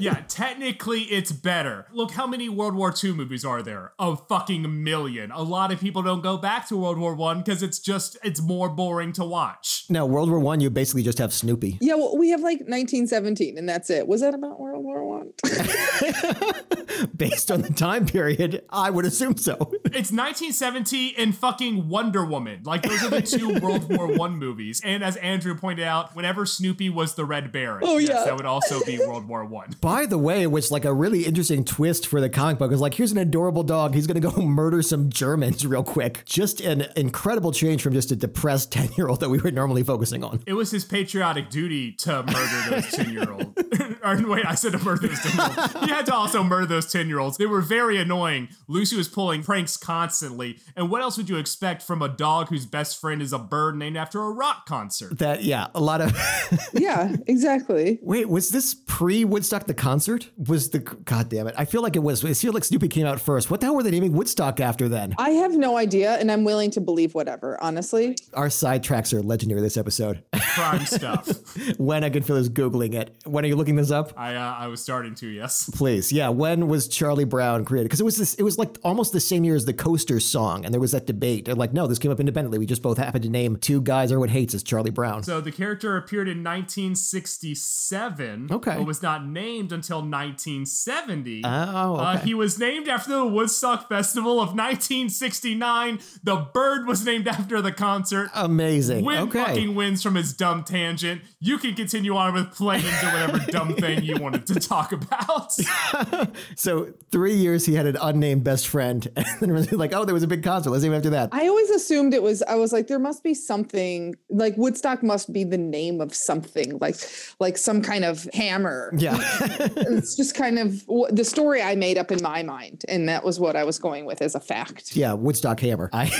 Yeah, technically it's better. Look, how many World War Two movies are there? A fucking million. A lot of people don't go back to World War One because it's just, it's more boring to watch. No, World War One, you basically just have Snoopy. Yeah, well, we have like nineteen seventeen and that's it. Was that about World War One? Based on the time period, I would assume so. It's nineteen seventy and fucking Wonder Woman. Like, those are the two World War One movies. And as Andrew pointed out, whenever Snoopy was the Red Baron, oh, yes, yeah. that would also be World War One. By the way, which, like, a really interesting twist for the comic book is, like, here's an adorable dog. He's going to go murder some Germans real quick. Just an incredible change from just a depressed ten-year-old that we were normally focusing on. It was his patriotic duty to murder those ten-year-olds. Or, wait, I said to murder those ten-year-olds. You had to also murder those ten-year-olds. They were very annoying. Lucy was pulling pranks constantly. And what else would you expect from a dog whose best friend is a bird named after a rock concert? That, yeah, a lot of... Yeah, exactly. Wait, was this pre-Woodstock the concert? Was the... God damn it. I feel like it was. It feels like Snoopy came out first. What the hell were they naming Woodstock after then? I have no idea, and I'm willing to believe whatever, honestly. Our sidetracks are legendary this episode. Prime stuff. When I can feel is Googling it. When are you looking this up? I, uh, I was starting to, yes. Please, yeah. When was Charlie Brown created? Because it was this. It was like almost the same year as the Coasters song, and there was that debate. They're like, no, this came up independently. We just both happened to name two guys everyone hates as Charlie Brown. So the character appeared in nineteen sixty-seven, okay, but was not named until nineteen seventy. Oh, okay. Uh, he was named after the Woodstock Festival of nineteen sixty-nine. The bird was named after the concert. Amazing. Win okay. fucking wins from his dumb tangent. You can continue on with planes or whatever dumb thing you wanted to talk about. So three years he had an unnamed best friend, and then it was like, oh, there was a big concert. Let's name it after that. I always assumed it was, I was like, there must be something, like Woodstock must be the name of something, like like some kind of hammer. Yeah. It's just kind of the story I made up in my mind, and that was what I was going with as a fact. Yeah, Woodstock Hammer. I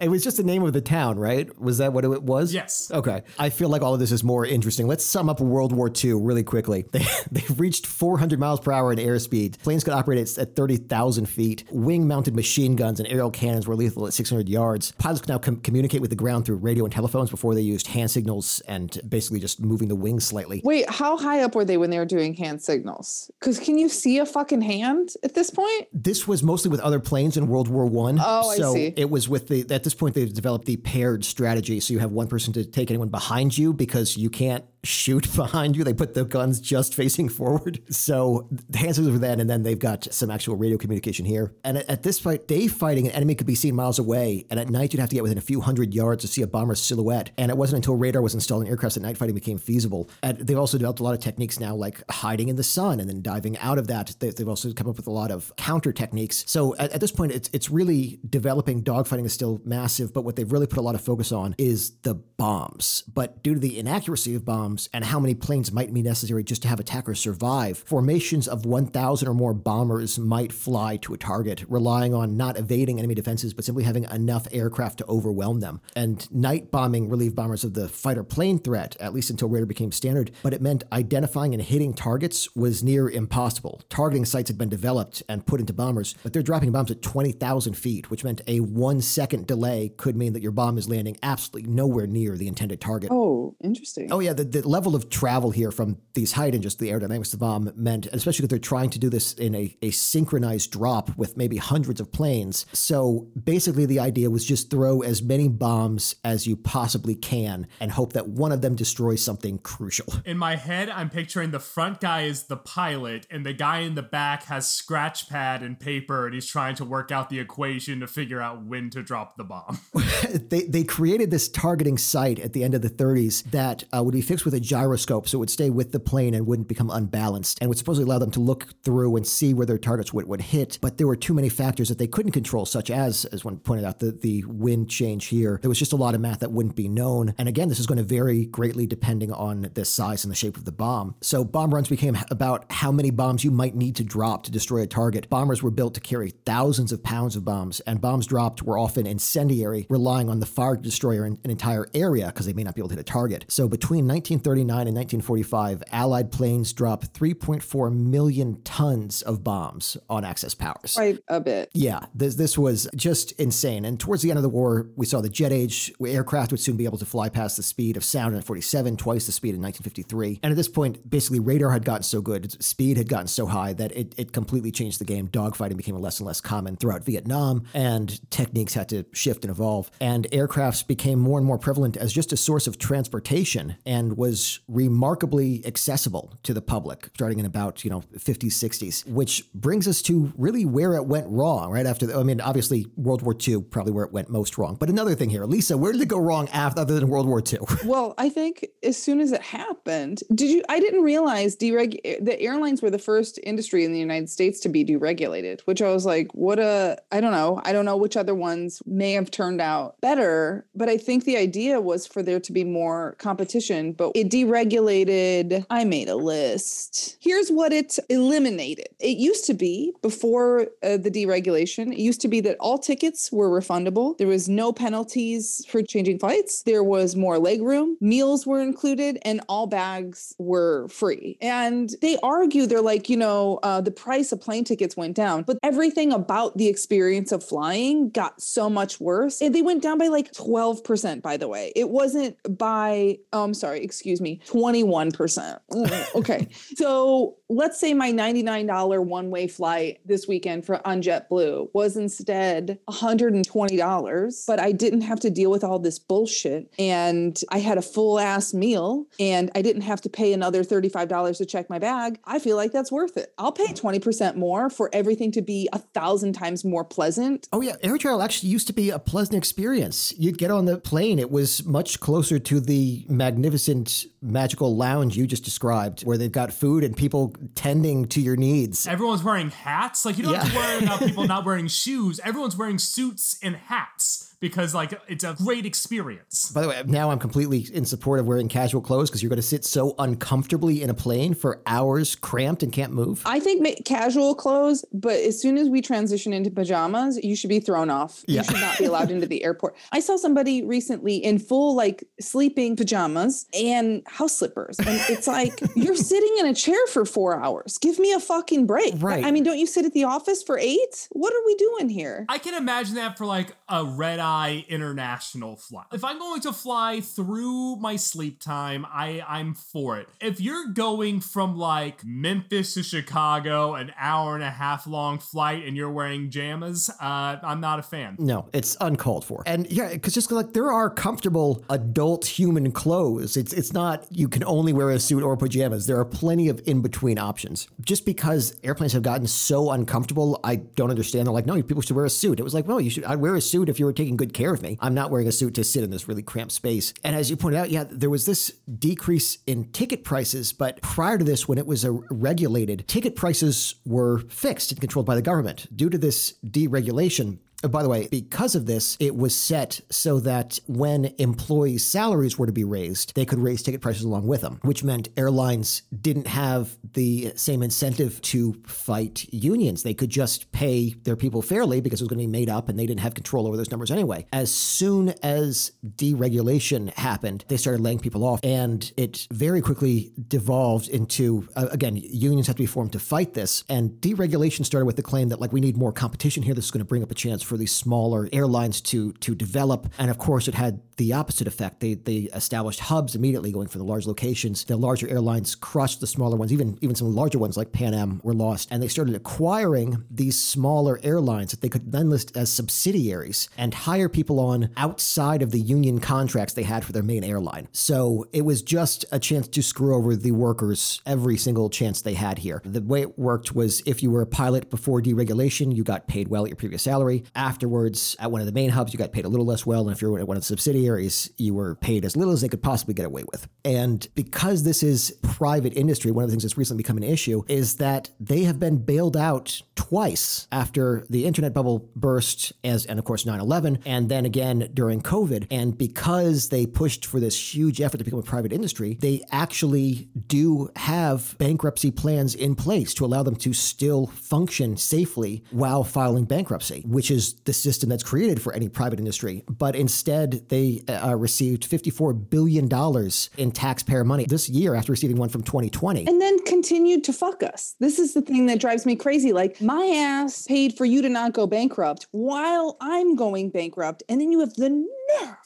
It was just the name of the town, right? Was that what it was? Yes. Okay. I feel like all of this is more interesting. Let's sum up World War Two really quickly. They, they reached four hundred miles per hour in airspeed. Planes could operate at thirty thousand feet. Wing mount mounted machine guns and aerial cannons were lethal at six hundred yards. Pilots could now com- communicate with the ground through radio and telephones. Before, they used hand signals and basically just moving the wings slightly. Wait, how high up were they when they were doing hand signals? Because can you see a fucking hand at this point? This was mostly with other planes in World War One. Oh, so I see. It was with the, at this point, they've developed the paired strategy. So you have one person to take anyone behind you because you can't shoot behind you. They put the guns just facing forward. So the hand signals were then, and then they've got some actual radio communication here. And at, at this point, day fighting, an enemy could be seen miles away. And at night, you'd have to get within a few hundred yards to see a bomber's silhouette. And it wasn't until radar was installed in aircraft that night fighting became feasible. And they've also developed a lot of techniques now, like hiding in the sun and then diving out of that. They, they've also come up with a lot of counter techniques. So at, at this point, it's, it's really developing. Dogfighting is still massive, but what they've really put a lot of focus on is the bombs. But due to the inaccuracy of bombs, and how many planes might be necessary just to have attackers survive, formations of one thousand or more bombers might fly to a target, relying on not evading enemy defenses, but simply having enough aircraft to overwhelm them. And night bombing relieved bombers of the fighter plane threat, at least until radar became standard, but it meant identifying and hitting targets was near impossible. Targeting sites had been developed and put into bombers, but they're dropping bombs at twenty thousand feet, which meant a one-second delay could mean that your bomb is landing absolutely nowhere near the intended target. Oh, interesting. Oh, yeah, the, the level of travel here from these height and just the aerodynamics of the bomb meant, especially because they're trying to do this in a, a synchronized drop with maybe hundreds of planes. So basically the idea was just throw as many bombs as you possibly can and hope that one of them destroys something crucial. In my head, I'm picturing the front guy is the pilot and the guy in the back has scratch pad and paper and he's trying to work out the equation to figure out when to drop the bomb. they, they created this targeting site at the end of the thirties that uh, would be fixed with a gyroscope so it would stay with the plane and wouldn't become unbalanced, and would supposedly allow them to look through and see where their targets would, would hit. But there were too many factors that they couldn't control, such as, as one pointed out, the, the wind change here. There was just a lot of math that wouldn't be known. And again, this is going to vary greatly depending on the size and the shape of the bomb. So bomb runs became about how many bombs you might need to drop to destroy a target. Bombers were built to carry thousands of pounds of bombs, and bombs dropped were often incendiary, relying on the fire to destroy an, an entire area because they may not be able to hit a target. So between nineteen thirty-nine and nineteen forty-five, Allied planes dropped three point four million tons of bombs on Axis powers. Quite a bit. Yeah, this this was just insane. And towards the end of the war, we saw the jet age. Aircraft would soon be able to fly past the speed of sound in forty-seven, twice the speed in nineteen fifty-three. And at this point, basically radar had gotten so good, speed had gotten so high that it, it completely changed the game. Dogfighting became less and less common throughout Vietnam, and techniques had to shift and evolve. And aircrafts became more and more prevalent as just a source of transportation, and was remarkably accessible to the public starting in about, you know, fifties, sixties, which brings us to really where it went wrong right after. The, I mean, obviously, World War Two, probably where it went most wrong. But another thing here, Lisa, where did it go wrong after, other than World War Two? Well, I think as soon as it happened, did you I didn't realize dereg- the airlines were the first industry in the United States to be deregulated, which I was like, what a I don't know. I don't know which other ones may have turned out better. But I think the idea was for there to be more competition, but it deregulated. I made a list. Here's what it eliminated. It used to be, before uh, the deregulation, it used to be that all tickets were refundable. There was no penalties for changing flights. There was more legroom. Meals were included and all bags were free. And they argue, they're like, you know, uh, the price of plane tickets went down, but everything about the experience of flying got so much worse. And they went down by like twelve percent, by the way. It wasn't by, oh, I'm sorry, excuse me, twenty-one percent. Okay. So let's say my ninety-nine dollars one-way flight this weekend for on JetBlue was instead one hundred twenty dollars, but I didn't have to deal with all this bullshit. And I had a full ass meal and I didn't have to pay another thirty-five dollars to check my bag. I feel like that's worth it. I'll pay twenty percent more for everything to be a thousand times more pleasant. Oh yeah. Air travel actually used to be a pleasant experience. You'd get on the plane. It was much closer to the magnificent magical lounge you just described, where they've got food and people tending to your needs. Everyone's wearing hats. Like, you don't yeah. have to worry about people not wearing shoes. Everyone's wearing suits and hats. because like it's a great experience. By the way, now I'm completely in support of wearing casual clothes because you're going to sit so uncomfortably in a plane for hours cramped and can't move. I think ma- casual clothes, but as soon as we transition into pajamas, you should be thrown off. Yeah. You should not be allowed into the airport. I saw somebody recently in full like sleeping pajamas and house slippers. And it's like, you're sitting in a chair for four hours. Give me a fucking break. Right. I mean, don't you sit at the office for eight? What are we doing here? I can imagine that for like a red-eye international flight. If I'm going to fly through my sleep time, I, I'm for it. If you're going from like Memphis to Chicago, an hour and a half long flight, and you're wearing pajamas, uh, I'm not a fan. No, it's uncalled for. And yeah, because just like there are comfortable adult human clothes. It's it's not you can only wear a suit or pajamas. There are plenty of in-between options. Just because airplanes have gotten so uncomfortable, I don't understand. They're like, no, people should wear a suit. It was like, well, you should. I'd wear a suit if you were taking good care of me. I'm not wearing a suit to sit in this really cramped space. And as you pointed out, yeah, there was this decrease in ticket prices, but prior to this, when it was a regulated, ticket prices were fixed and controlled by the government. Due to this deregulation, by the way, because of this, it was set so that when employees' salaries were to be raised, they could raise ticket prices along with them, which meant airlines didn't have the same incentive to fight unions. They could just pay their people fairly because it was going to be made up and they didn't have control over those numbers anyway. As soon as deregulation happened, they started laying people off and it very quickly devolved into, uh, again, unions have to be formed to fight this. And deregulation started with the claim that like we need more competition here. This is going to bring up a chance for these smaller airlines to to develop. And of course, it had the opposite effect. They they established hubs immediately going for the large locations. The larger airlines crushed the smaller ones. Even, even some larger ones like Pan Am were lost. And they started acquiring these smaller airlines that they could then list as subsidiaries and hire people on outside of the union contracts they had for their main airline. So it was just a chance to screw over the workers every single chance they had here. The way it worked was if you were a pilot before deregulation, you got paid well at your previous salary. Afterwards, at one of the main hubs, you got paid a little less well. And if you're at one of the subsidiaries, you were paid as little as they could possibly get away with. And because this is private industry, one of the things that's recently become an issue is that they have been bailed out twice after the internet bubble burst, as and of course, nine eleven, and then again during COVID. And because they pushed for this huge effort to become a private industry, they actually do have bankruptcy plans in place to allow them to still function safely while filing bankruptcy, which is the system that's created for any private industry. But instead, they uh, received fifty-four billion dollars in taxpayer money this year after receiving one from twenty twenty. And then continued to fuck us. This is the thing that drives me crazy. Like, my ass paid for you to not go bankrupt while I'm going bankrupt. And then you have the nerve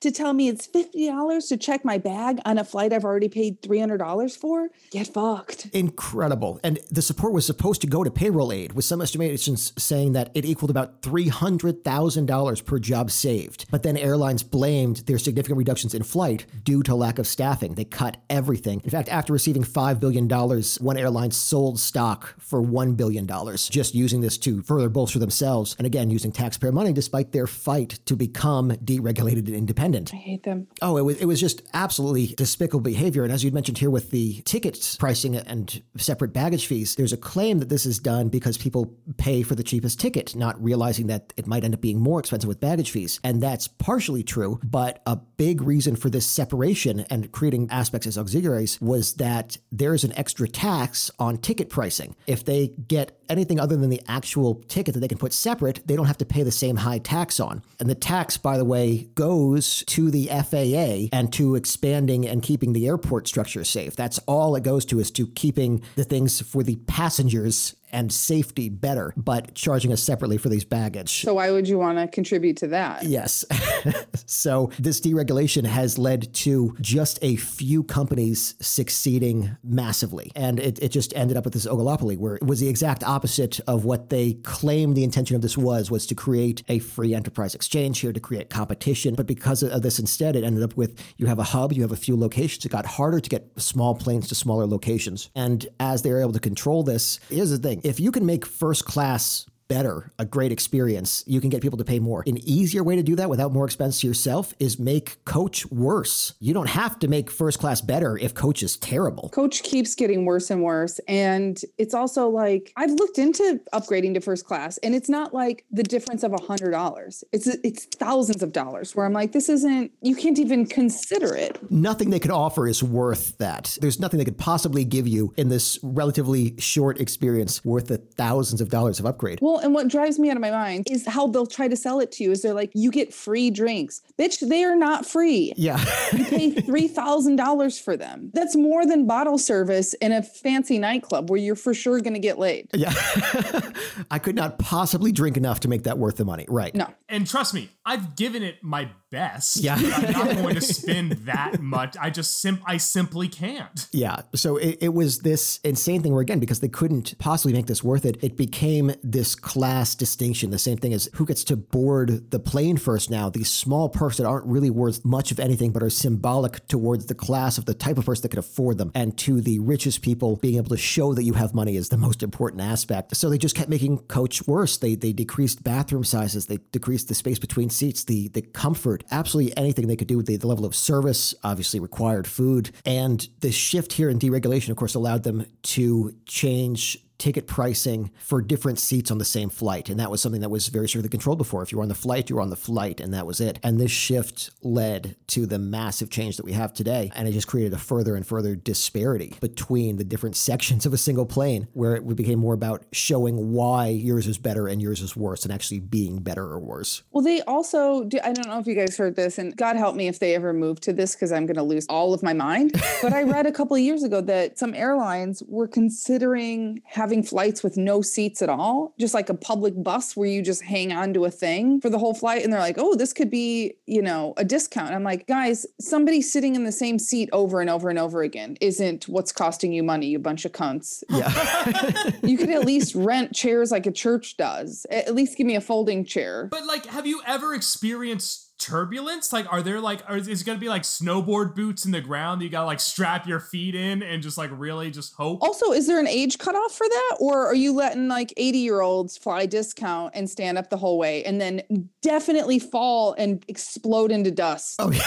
to tell me it's fifty dollars to check my bag on a flight I've already paid three hundred dollars for? Get fucked. Incredible. And the support was supposed to go to payroll aid, with some estimations saying that it equaled about three hundred thousand dollars per job saved. But then airlines blamed their significant reductions in flight due to lack of staffing. They cut everything. In fact, after receiving five billion dollars, one airline sold stock for one billion dollars, just using this to further bolster themselves. And again, using taxpayer money despite their fight to become deregulated and independent. I hate them. Oh, it was it was just absolutely despicable behavior. And as you mentioned here with the tickets pricing and separate baggage fees, there's a claim that this is done because people pay for the cheapest ticket, not realizing that it might end up being more expensive with baggage fees. And that's partially true. But a big reason for this separation and creating aspects as auxiliaries was that there's an extra tax on ticket pricing. If they get anything other than the actual ticket that they can put separate, they don't have to pay the same high tax on. And the tax, by the way, goes to the F A A and to expanding and keeping the airport structure safe. That's all it goes to, is to keeping the things for the passengers and safety better, but charging us separately for these baggage. So why would you want to contribute to that? Yes. So this deregulation has led to just a few companies succeeding massively. And it, it just ended up with this oligopoly where it was the exact opposite of what they claimed the intention of this was, was to create a free enterprise exchange here, to create competition. But because of this, instead, it ended up with you have a hub, you have a few locations. It got harder to get small planes to smaller locations. And as they were able to control this, here's the thing. If you can make first class better, a great experience, you can get people to pay more. An easier way to do that without more expense to yourself is make coach worse. You don't have to make first class better if coach is terrible. Coach keeps getting worse and worse. And it's also like, I've looked into upgrading to first class and it's not like the difference of one hundred dollars. It's it's thousands of dollars where I'm like, this isn't, you can't even consider it. Nothing they could offer is worth that. There's nothing they could possibly give you in this relatively short experience worth the thousands of dollars of upgrade. Well, and what drives me out of my mind is how they'll try to sell it to you is they're like, you get free drinks. Bitch, they are not free. Yeah. You pay three thousand dollars for them. That's more than bottle service in a fancy nightclub where you're for sure going to get laid. Yeah. I could not possibly drink enough to make that worth the money. Right. No. And trust me, I've given it my best. Yeah. I'm not going to spend that much. I just sim- I simply can't. Yeah. So it, it was this insane thing where, again, because they couldn't possibly make this worth it, it became this class distinction. The same thing as who gets to board the plane first now. These small perks that aren't really worth much of anything, but are symbolic towards the class of the type of person that could afford them. And to the richest people, being able to show that you have money is the most important aspect. So they just kept making coach worse. They they decreased bathroom sizes. They decreased the space between seats, the the comfort, absolutely anything they could do with the, the level of service, obviously required food. And the shift here in deregulation, of course, allowed them to change ticket pricing for different seats on the same flight. And that was something that was very strictly controlled before. If you were on the flight, you were on the flight, and that was it. And this shift led to the massive change that we have today. And it just created a further and further disparity between the different sections of a single plane, where it became more about showing why yours is better and yours is worse and actually being better or worse. Well, they also, do, I don't know if you guys heard this, and God help me if they ever move to this because I'm going to lose all of my mind. But I read a couple of years ago that some airlines were considering having having flights with no seats at all, just like a public bus where you just hang on to a thing for the whole flight. And they're like, oh, this could be, you know, a discount. I'm like, guys, somebody sitting in the same seat over and over and over again isn't what's costing you money, you bunch of cunts. Yeah. You could at least rent chairs like a church does. At least give me a folding chair. But like, have you ever experienced turbulence? Like, are there like, are, is it going to be like snowboard boots in the ground that you got to like strap your feet in and just like really just hope? Also, is there an age cutoff for that? Or are you letting like eighty year olds fly discount and stand up the whole way and then definitely fall and explode into dust? Oh, yeah.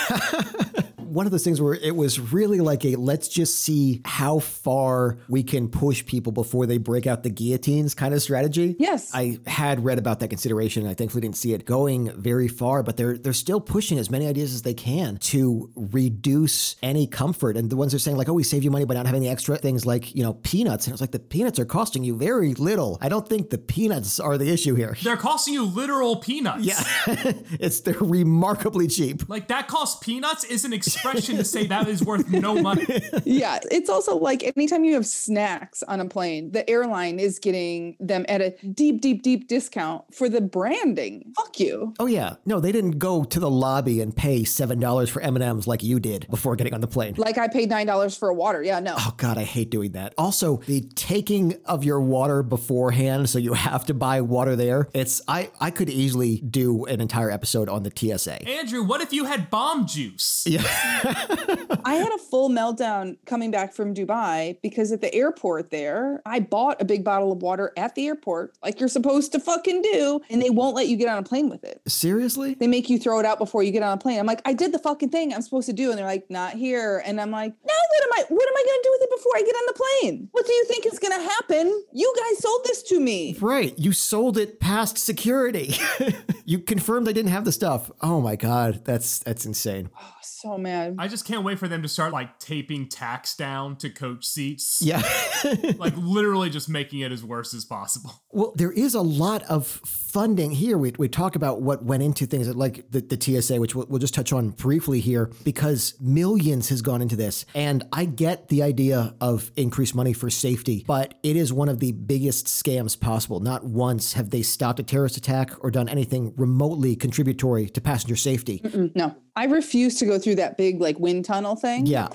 One of those things where it was really like a let's just see how far we can push people before they break out the guillotines kind of strategy. Yes. I had read about that consideration. And I thankfully didn't see it going very far, but they're they're still pushing as many ideas as they can to reduce any comfort. And the ones they're saying like, oh, we save you money by not having the extra things like, you know, peanuts. And it's like the peanuts are costing you very little. I don't think the peanuts are the issue here. They're costing you literal peanuts. Yeah. It's they're remarkably cheap. Like that cost peanuts is an expensive expression to say that is worth no money. Yeah. It's also like anytime you have snacks on a plane, the airline is getting them at a deep, deep, deep discount for the branding. Fuck you. Oh, yeah. No, they didn't go to the lobby and pay seven dollars for M and M's like you did before getting on the plane. Like I paid nine dollars for a water. Yeah, no. Oh, God, I hate doing that. Also, the taking of your water beforehand, so you have to buy water there. It's I, I could easily do an entire episode on the T S A. Andrew, what if you had bomb juice? Yeah. I had a full meltdown coming back from Dubai because at the airport there, I bought a big bottle of water at the airport, like you're supposed to fucking do, and they won't let you get on a plane with it. Seriously? They make you throw it out before you get on a plane. I'm like, I did the fucking thing I'm supposed to do, and they're like, not here. And I'm like, now what am I? What am I going to do with it before I get on the plane? What do you think is going to happen? You guys sold this to me. Right. You sold it past security. You confirmed I didn't have the stuff. Oh my God, that's that's insane. Oh, so mad. I just can't wait for them to start like taping tax down to coach seats. Yeah. Like literally just making it as worse as possible. Well, there is a lot of funding here. We we talk about what went into things like the, the T S A, which we'll, we'll just touch on briefly here because millions has gone into this. And I get the idea of increased money for safety, but it is one of the biggest scams possible. Not once have they stopped a terrorist attack or done anything remotely contributory to passenger safety. Mm-mm, no. I refuse to go through that big like wind tunnel thing. Yeah.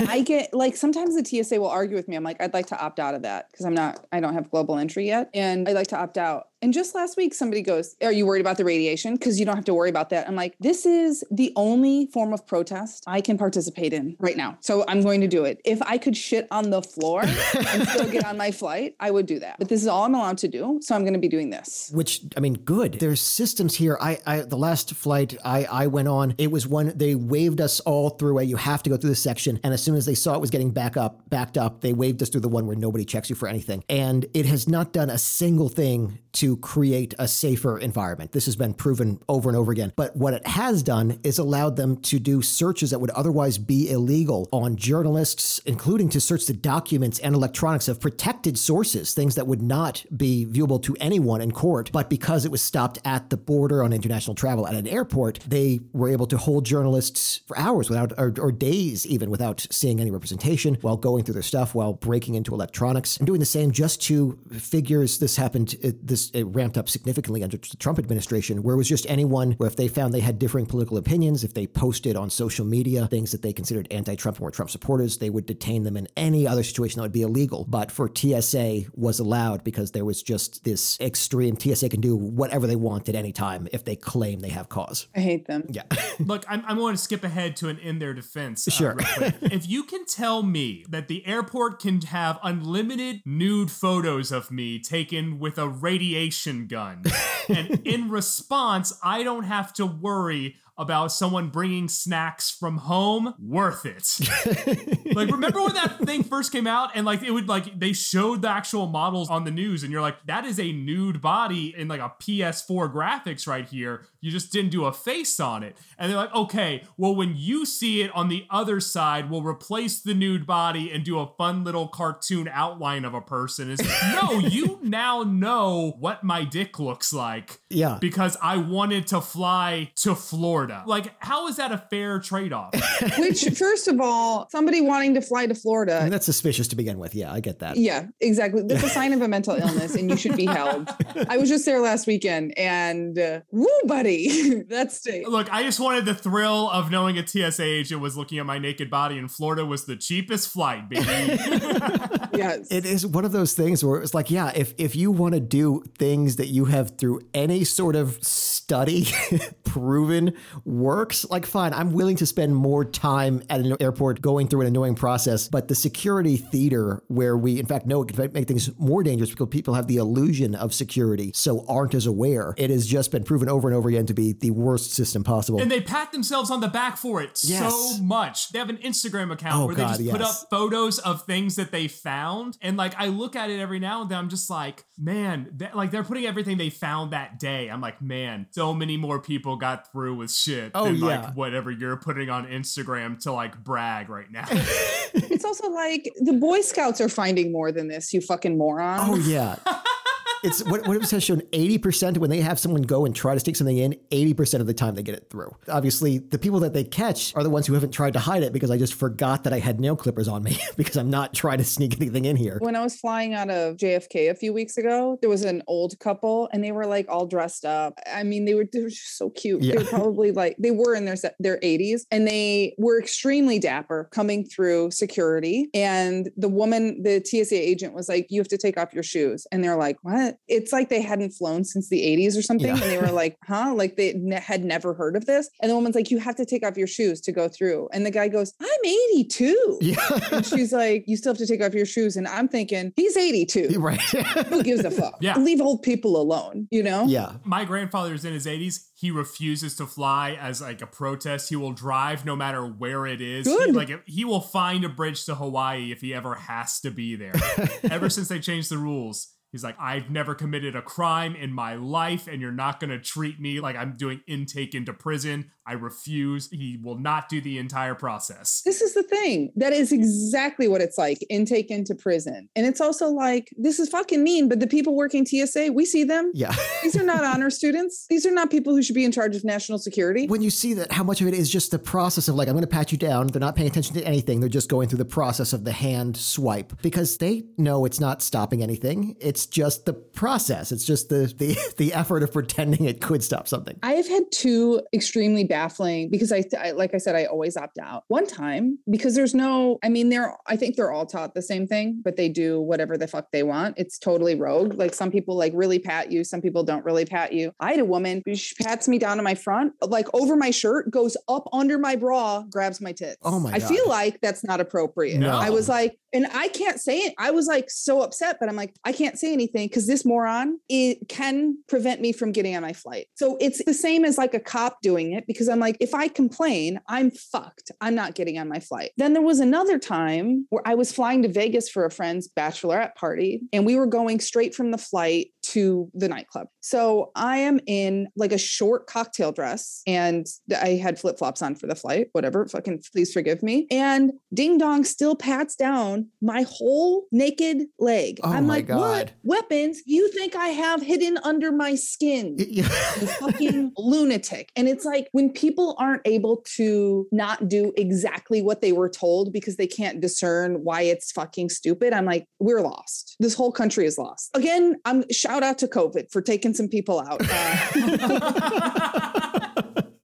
And I get like sometimes the T S A will argue with me. I'm like, I'd like to opt out of that because I'm not, I don't have global entry yet. And I'd like to opt out. And just last week, somebody goes, are you worried about the radiation? Because you don't have to worry about that. I'm like, this is the only form of protest I can participate in right now. So I'm going to do it. If I could shit on the floor and still get on my flight, I would do that. But this is all I'm allowed to do. So I'm going to be doing this. Which, I mean, good. There's systems here. I, I the last flight I, I went on, it was one, they waved us all through a, you have to go through this section. And as soon as they saw it was getting back up, backed up, they waved us through the one where nobody checks you for anything. And it has not done a single thing to create a safer environment. This has been proven over and over again. But what it has done is allowed them to do searches that would otherwise be illegal on journalists, including to search the documents and electronics of protected sources, things that would not be viewable to anyone in court. But because it was stopped at the border on international travel at an airport, they were able to hold journalists for hours without, or, or days even, without seeing any representation, while going through their stuff, while breaking into electronics and doing the same just to figures. This happened, this it ramped up significantly under the Trump administration, where it was just anyone where if they found they had differing political opinions, if they posted on social media things that they considered anti-Trump or Trump supporters, they would detain them in any other situation that would be illegal. But for T S A was allowed because there was just this extreme, T S A can do whatever they want at any time if they claim they have cause. I hate them. Yeah. Look, I'm, I'm going to skip ahead to an in their defense. Uh, sure. If you can tell me that the airport can have unlimited nude photos of me taken with a radiation gun. And in response, I don't have to worry about someone bringing snacks from home. Worth it. Like, remember when that thing first came out and like, it would like, they showed the actual models on the news and you're like, that is a nude body in like a P S four graphics right here. You just didn't do a face on it. And they're like, okay, well, when you see it on the other side, we'll replace the nude body and do a fun little cartoon outline of a person. It's like, no, you now know what my dick looks like. Yeah. Because I wanted to fly to Florida. Like, how is that a fair trade-off? Which, first of all, somebody wanting to fly to Florida. I mean, that's suspicious to begin with. Yeah, I get that. Yeah, exactly. That's a sign of a mental illness and you should be held. I was just there last weekend and uh, woo, buddy. That's it. Look, I just wanted the thrill of knowing a T S A agent was looking at my naked body in Florida was the cheapest flight, baby. Yes. It is one of those things where it's like, yeah, if, if you want to do things that you have through any sort of study proven works, like, fine, I'm willing to spend more time at an airport going through an annoying process. But the security theater where we, in fact, know it can make things more dangerous because people have the illusion of security, so aren't as aware. It has just been proven over and over again to be the worst system possible. And they pat themselves on the back for it yes. so much. They have an Instagram account oh, where God, they just yes. put up photos of things that they found. And like, I look at it every now and then, I'm just like, man, that, like they're putting everything they found that day. I'm like, man, so many more people got through with shit oh, than yeah. like whatever you're putting on Instagram to like brag right now. It's also like the Boy Scouts are finding more than this, you fucking moron. Oh yeah. It's what, what it has shown eighty percent when they have someone go and try to stick something in, eighty percent of the time they get it through. Obviously, the people that they catch are the ones who haven't tried to hide it because I just forgot that I had nail clippers on me because I'm not trying to sneak anything in here. When I was flying out of J F K a few weeks ago, there was an old couple and they were like all dressed up. I mean, they were, they were just so cute. Yeah. They were probably like, they were in their, their eighties and they were extremely dapper coming through security. And the woman, the T S A agent was like, you have to take off your shoes. And they're like, what? It's like they hadn't flown since the eighties or something. Yeah. And they were like, huh? Like they ne- had never heard of this. And the woman's like, you have to take off your shoes to go through. And the guy goes, I'm eighty-two. Yeah. And she's like, you still have to take off your shoes. And I'm thinking, he's eighty-two. Right. Who gives a fuck? Yeah. Leave old people alone, you know? Yeah. My grandfather's in his eighties. He refuses to fly as like a protest. He will drive no matter where it is. Good. He, like he will find a bridge to Hawaii if he ever has to be there. Ever since they changed the rules. He's like, I've never committed a crime in my life, and you're not going to treat me like I'm doing intake into prison. I refuse. He will not do the entire process. This is the thing. That is exactly what it's like, intake into prison. And it's also like, this is fucking mean, but the people working T S A, we see them. Yeah. These are not honor students. These are not people who should be in charge of national security. When you see that, how much of it is just the process of like, I'm going to pat you down. They're not paying attention to anything. They're just going through the process of the hand swipe because they know it's not stopping anything. It's It's just the process. It's just the, the, the effort of pretending it could stop something. I have had two extremely baffling, because I, I, like I said, I always opt out. One time, because there's no, I mean, they're, I think they're all taught the same thing, but they do whatever the fuck they want. It's totally rogue. Like some people like really pat you. Some people don't really pat you. I had a woman, she pats me down to my front, like over my shirt, goes up under my bra, grabs my tits. Oh my God. I feel like that's not appropriate. No. I was like, and I can't say it. I was like so upset, but I'm like, I can't say anything because this moron, it can prevent me from getting on my flight. So it's the same as like a cop doing it, because I'm like, if I complain, I'm fucked. I'm not getting on my flight. Then there was another time where I was flying to Vegas for a friend's bachelorette party, and we were going straight from the flight to the nightclub. So I am in like a short cocktail dress, and I had flip-flops on for the flight, whatever, fucking please forgive me. And Ding Dong still pats down my whole naked leg. Oh I'm my like, God. What weapons you think I have hidden under my skin? You fucking lunatic. And it's like when people aren't able to not do exactly what they were told because they can't discern why it's fucking stupid. I'm like, we're lost. This whole country is lost. Again, I'm shout out to COVID for taking some people out. Uh,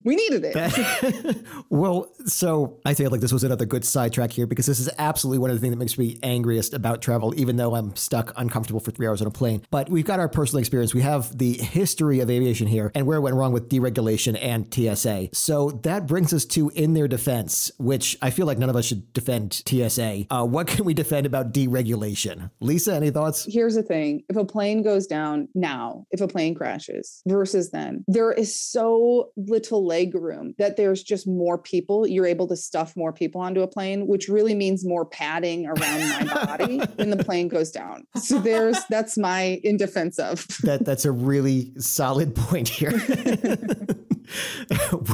We needed it. That, well, so I feel like this was another good sidetrack here, because this is absolutely one of the things that makes me angriest about travel, even though I'm stuck uncomfortable for three hours on a plane. But we've got our personal experience. We have the history of aviation here and where it went wrong with deregulation and T S A. So that brings us to In Their Defense, which I feel like none of us should defend T S A. Uh, what can we defend about deregulation? Lisa, any thoughts? Here's the thing. If a plane goes down now, if a plane crashes versus then, there is so little leg room that there's just more people. You're able to stuff more people onto a plane, which really means more padding around my body when the plane goes down. So there's, that's my in defense of. That, that's a really solid point here.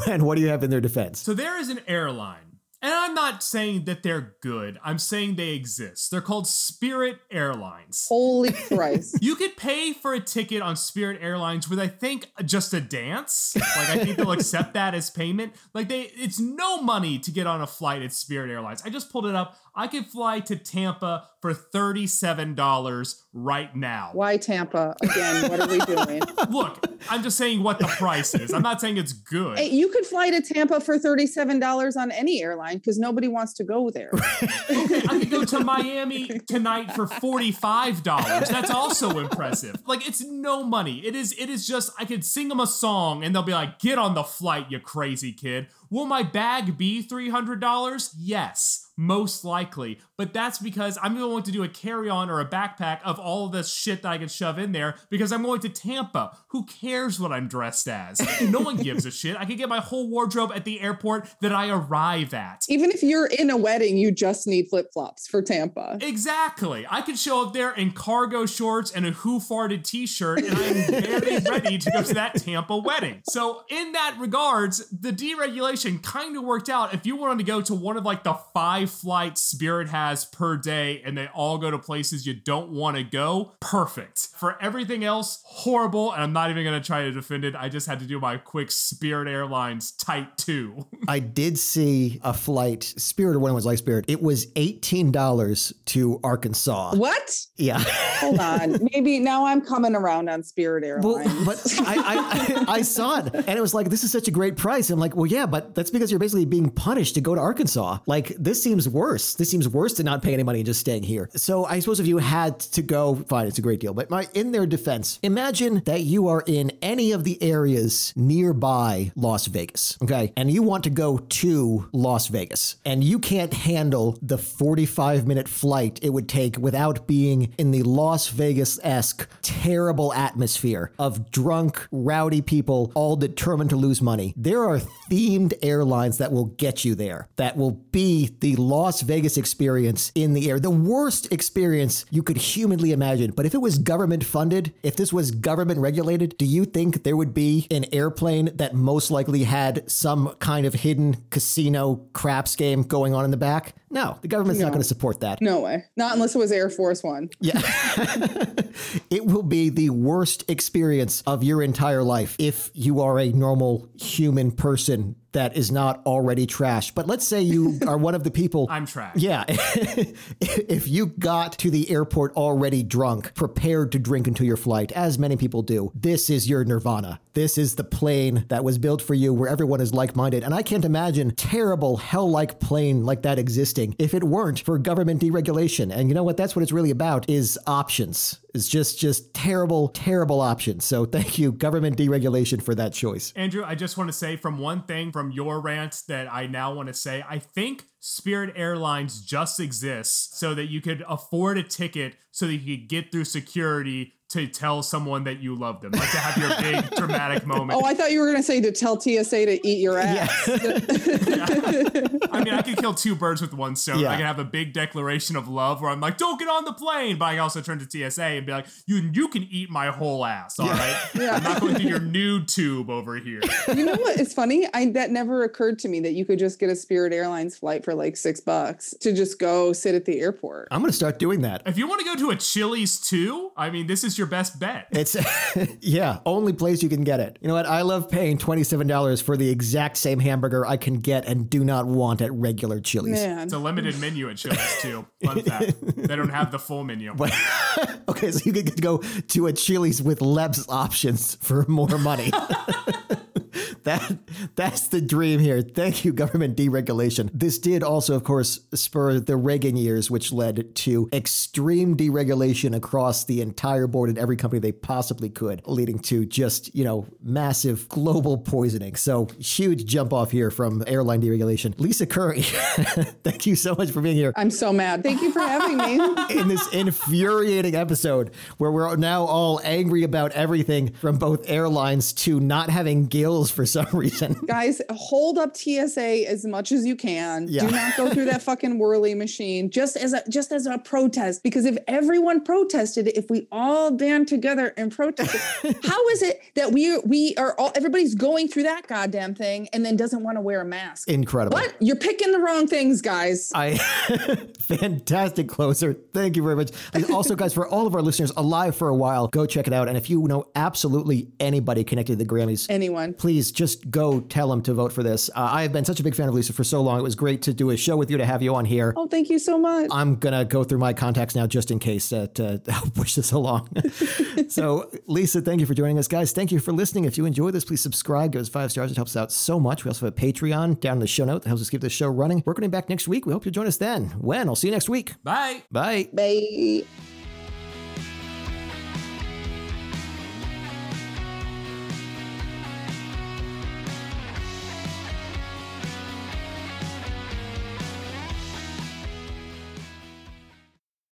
When, what do you have in their defense? So there is an airline. And I'm not saying that they're good. I'm saying they exist. They're called Spirit Airlines. Holy Christ. You could pay for a ticket on Spirit Airlines with, I think, just a dance. Like, I think they'll accept that as payment. Like, they, it's no money to get on a flight at Spirit Airlines. I just pulled it up. I could fly to Tampa for thirty-seven dollars right now. Why Tampa? Again, what are we doing? Look, I'm just saying what the price is. I'm not saying it's good. Hey, you could fly to Tampa for thirty-seven dollars on any airline because nobody wants to go there. Okay, I could go to Miami tonight for forty-five dollars. That's also impressive. Like, it's no money. It is, it is just, I could sing them a song and they'll be like, get on the flight, you crazy kid. Will my bag be three hundred dollars? Yes, most likely. But that's because I'm going to do a carry-on or a backpack of all this shit that I can shove in there because I'm going to Tampa. Who cares what I'm dressed as? No one gives a shit. I can get my whole wardrobe at the airport that I arrive at. Even if you're in a wedding, you just need flip-flops for Tampa. Exactly. I could show up there in cargo shorts and a Who Farted t-shirt, and I'm very ready to go to that Tampa wedding. So in that regards, the deregulation kind of worked out. If you wanted to go to one of like the five flights Spirit has per day and they all go to places you don't want to go, perfect. For everything else, horrible. And I'm not even going to try to defend it. I just had to do my quick Spirit Airlines type two. I did see a flight, Spirit or one was like Spirit. It was eighteen dollars to Arkansas. What? Yeah. Hold on. Maybe now I'm coming around on Spirit Airlines. Well, but I, I, I, I saw it and it was like, this is such a great price. I'm like, well, yeah, but that's because you're basically being punished to go to Arkansas. Like, this seems worse. This seems worse to not pay any money and just staying here. So I suppose if you had to go, fine, it's a great deal. But my, in their defense, imagine that you are in any of the areas nearby Las Vegas, okay? And you want to go to Las Vegas, and you can't handle the forty-five minute flight it would take without being in the Las Vegas-esque terrible atmosphere of drunk, rowdy people all determined to lose money. There are themed airlines that will get you there, that will be the Las Vegas experience in the air, the worst experience you could humanly imagine. But if it was government funded, if this was government regulated, do you think there would be an airplane that most likely had some kind of hidden casino craps game going on in the back? No, the government's no. not going to support that. No way. Not unless it was Air Force One. Yeah. It will be the worst experience of your entire life if you are a normal human person that is not already trashed. But let's say you are one of the people. I'm trashed. Yeah. If you got to the airport already drunk, prepared to drink until your flight, as many people do, this is your nirvana. This is the plane that was built for you where everyone is like-minded. And I can't imagine terrible hell-like plane like that existing if it weren't for government deregulation. And you know what? That's what it's really about, is options. It's just, just terrible, terrible options. So thank you, government deregulation, for that choice. Andrew, I just want to say from one thing from your rant that I now want to say, I think Spirit Airlines just exists so that you could afford a ticket so that you could get through security to tell someone that you love them, like to have your big dramatic moment. Oh, I thought you were going to say to tell T S A to eat your ass. Yeah. Yeah. I mean, I could kill two birds with one stone. Yeah. I can have a big declaration of love where I'm like, don't get on the plane. But I can also turn to T S A and be like, you you can eat my whole ass. All yeah. right. Yeah. I'm not going through your nude tube over here. You know what? It's funny. I, that never occurred to me that you could just get a Spirit Airlines flight for like six bucks to just go sit at the airport. I'm going to start doing that. If you want to go to a Chili's too, I mean, this is your best bet. It's yeah, only place you can get it. You know what? I love paying twenty-seven dollars for the exact same hamburger I can get and do not want at regular Chili's. Man. It's a limited menu at Chili's too. Fun fact. They don't have the full menu. But, okay, so you could go to a Chili's with less options for more money. That that's the dream here. Thank you, government deregulation. This did also, of course, spur the Reagan years, which led to extreme deregulation across the entire board in every company they possibly could, leading to just, you know, massive global poisoning. So huge jump off here from airline deregulation. Lisa Curry, thank you so much for being here. I'm so mad. Thank you for having me. In this infuriating episode where we're now all angry about everything from both airlines to not having gills for some reason. Guys, hold up T S A as much as you can. Yeah. Do not go through that fucking whirly machine just as a just as a protest. Because if everyone protested, if we all band together and protested, how is it that we we are all everybody's going through that goddamn thing and then doesn't want to wear a mask? Incredible. What? You're picking the wrong things, guys. I fantastic closer. Thank you very much. And also, guys, for all of our listeners, Alive for a While, go check it out. And if you know absolutely anybody connected to the Grammys, anyone, please just go tell them to vote for this. Uh, I have been such a big fan of Lisa for so long. It was great to do a show with you, to have you on here. Oh, thank you so much. I'm going to go through my contacts now just in case uh, to help push this along. So, Lisa, thank you for joining us, guys. Thank you for listening. If you enjoy this, please subscribe. Give us five stars. It helps us out so much. We also have a Patreon down in the show note that helps us keep the show running. We're going to be back next week. We hope you'll join us then. When? I'll see you next week. Bye. Bye. Bye.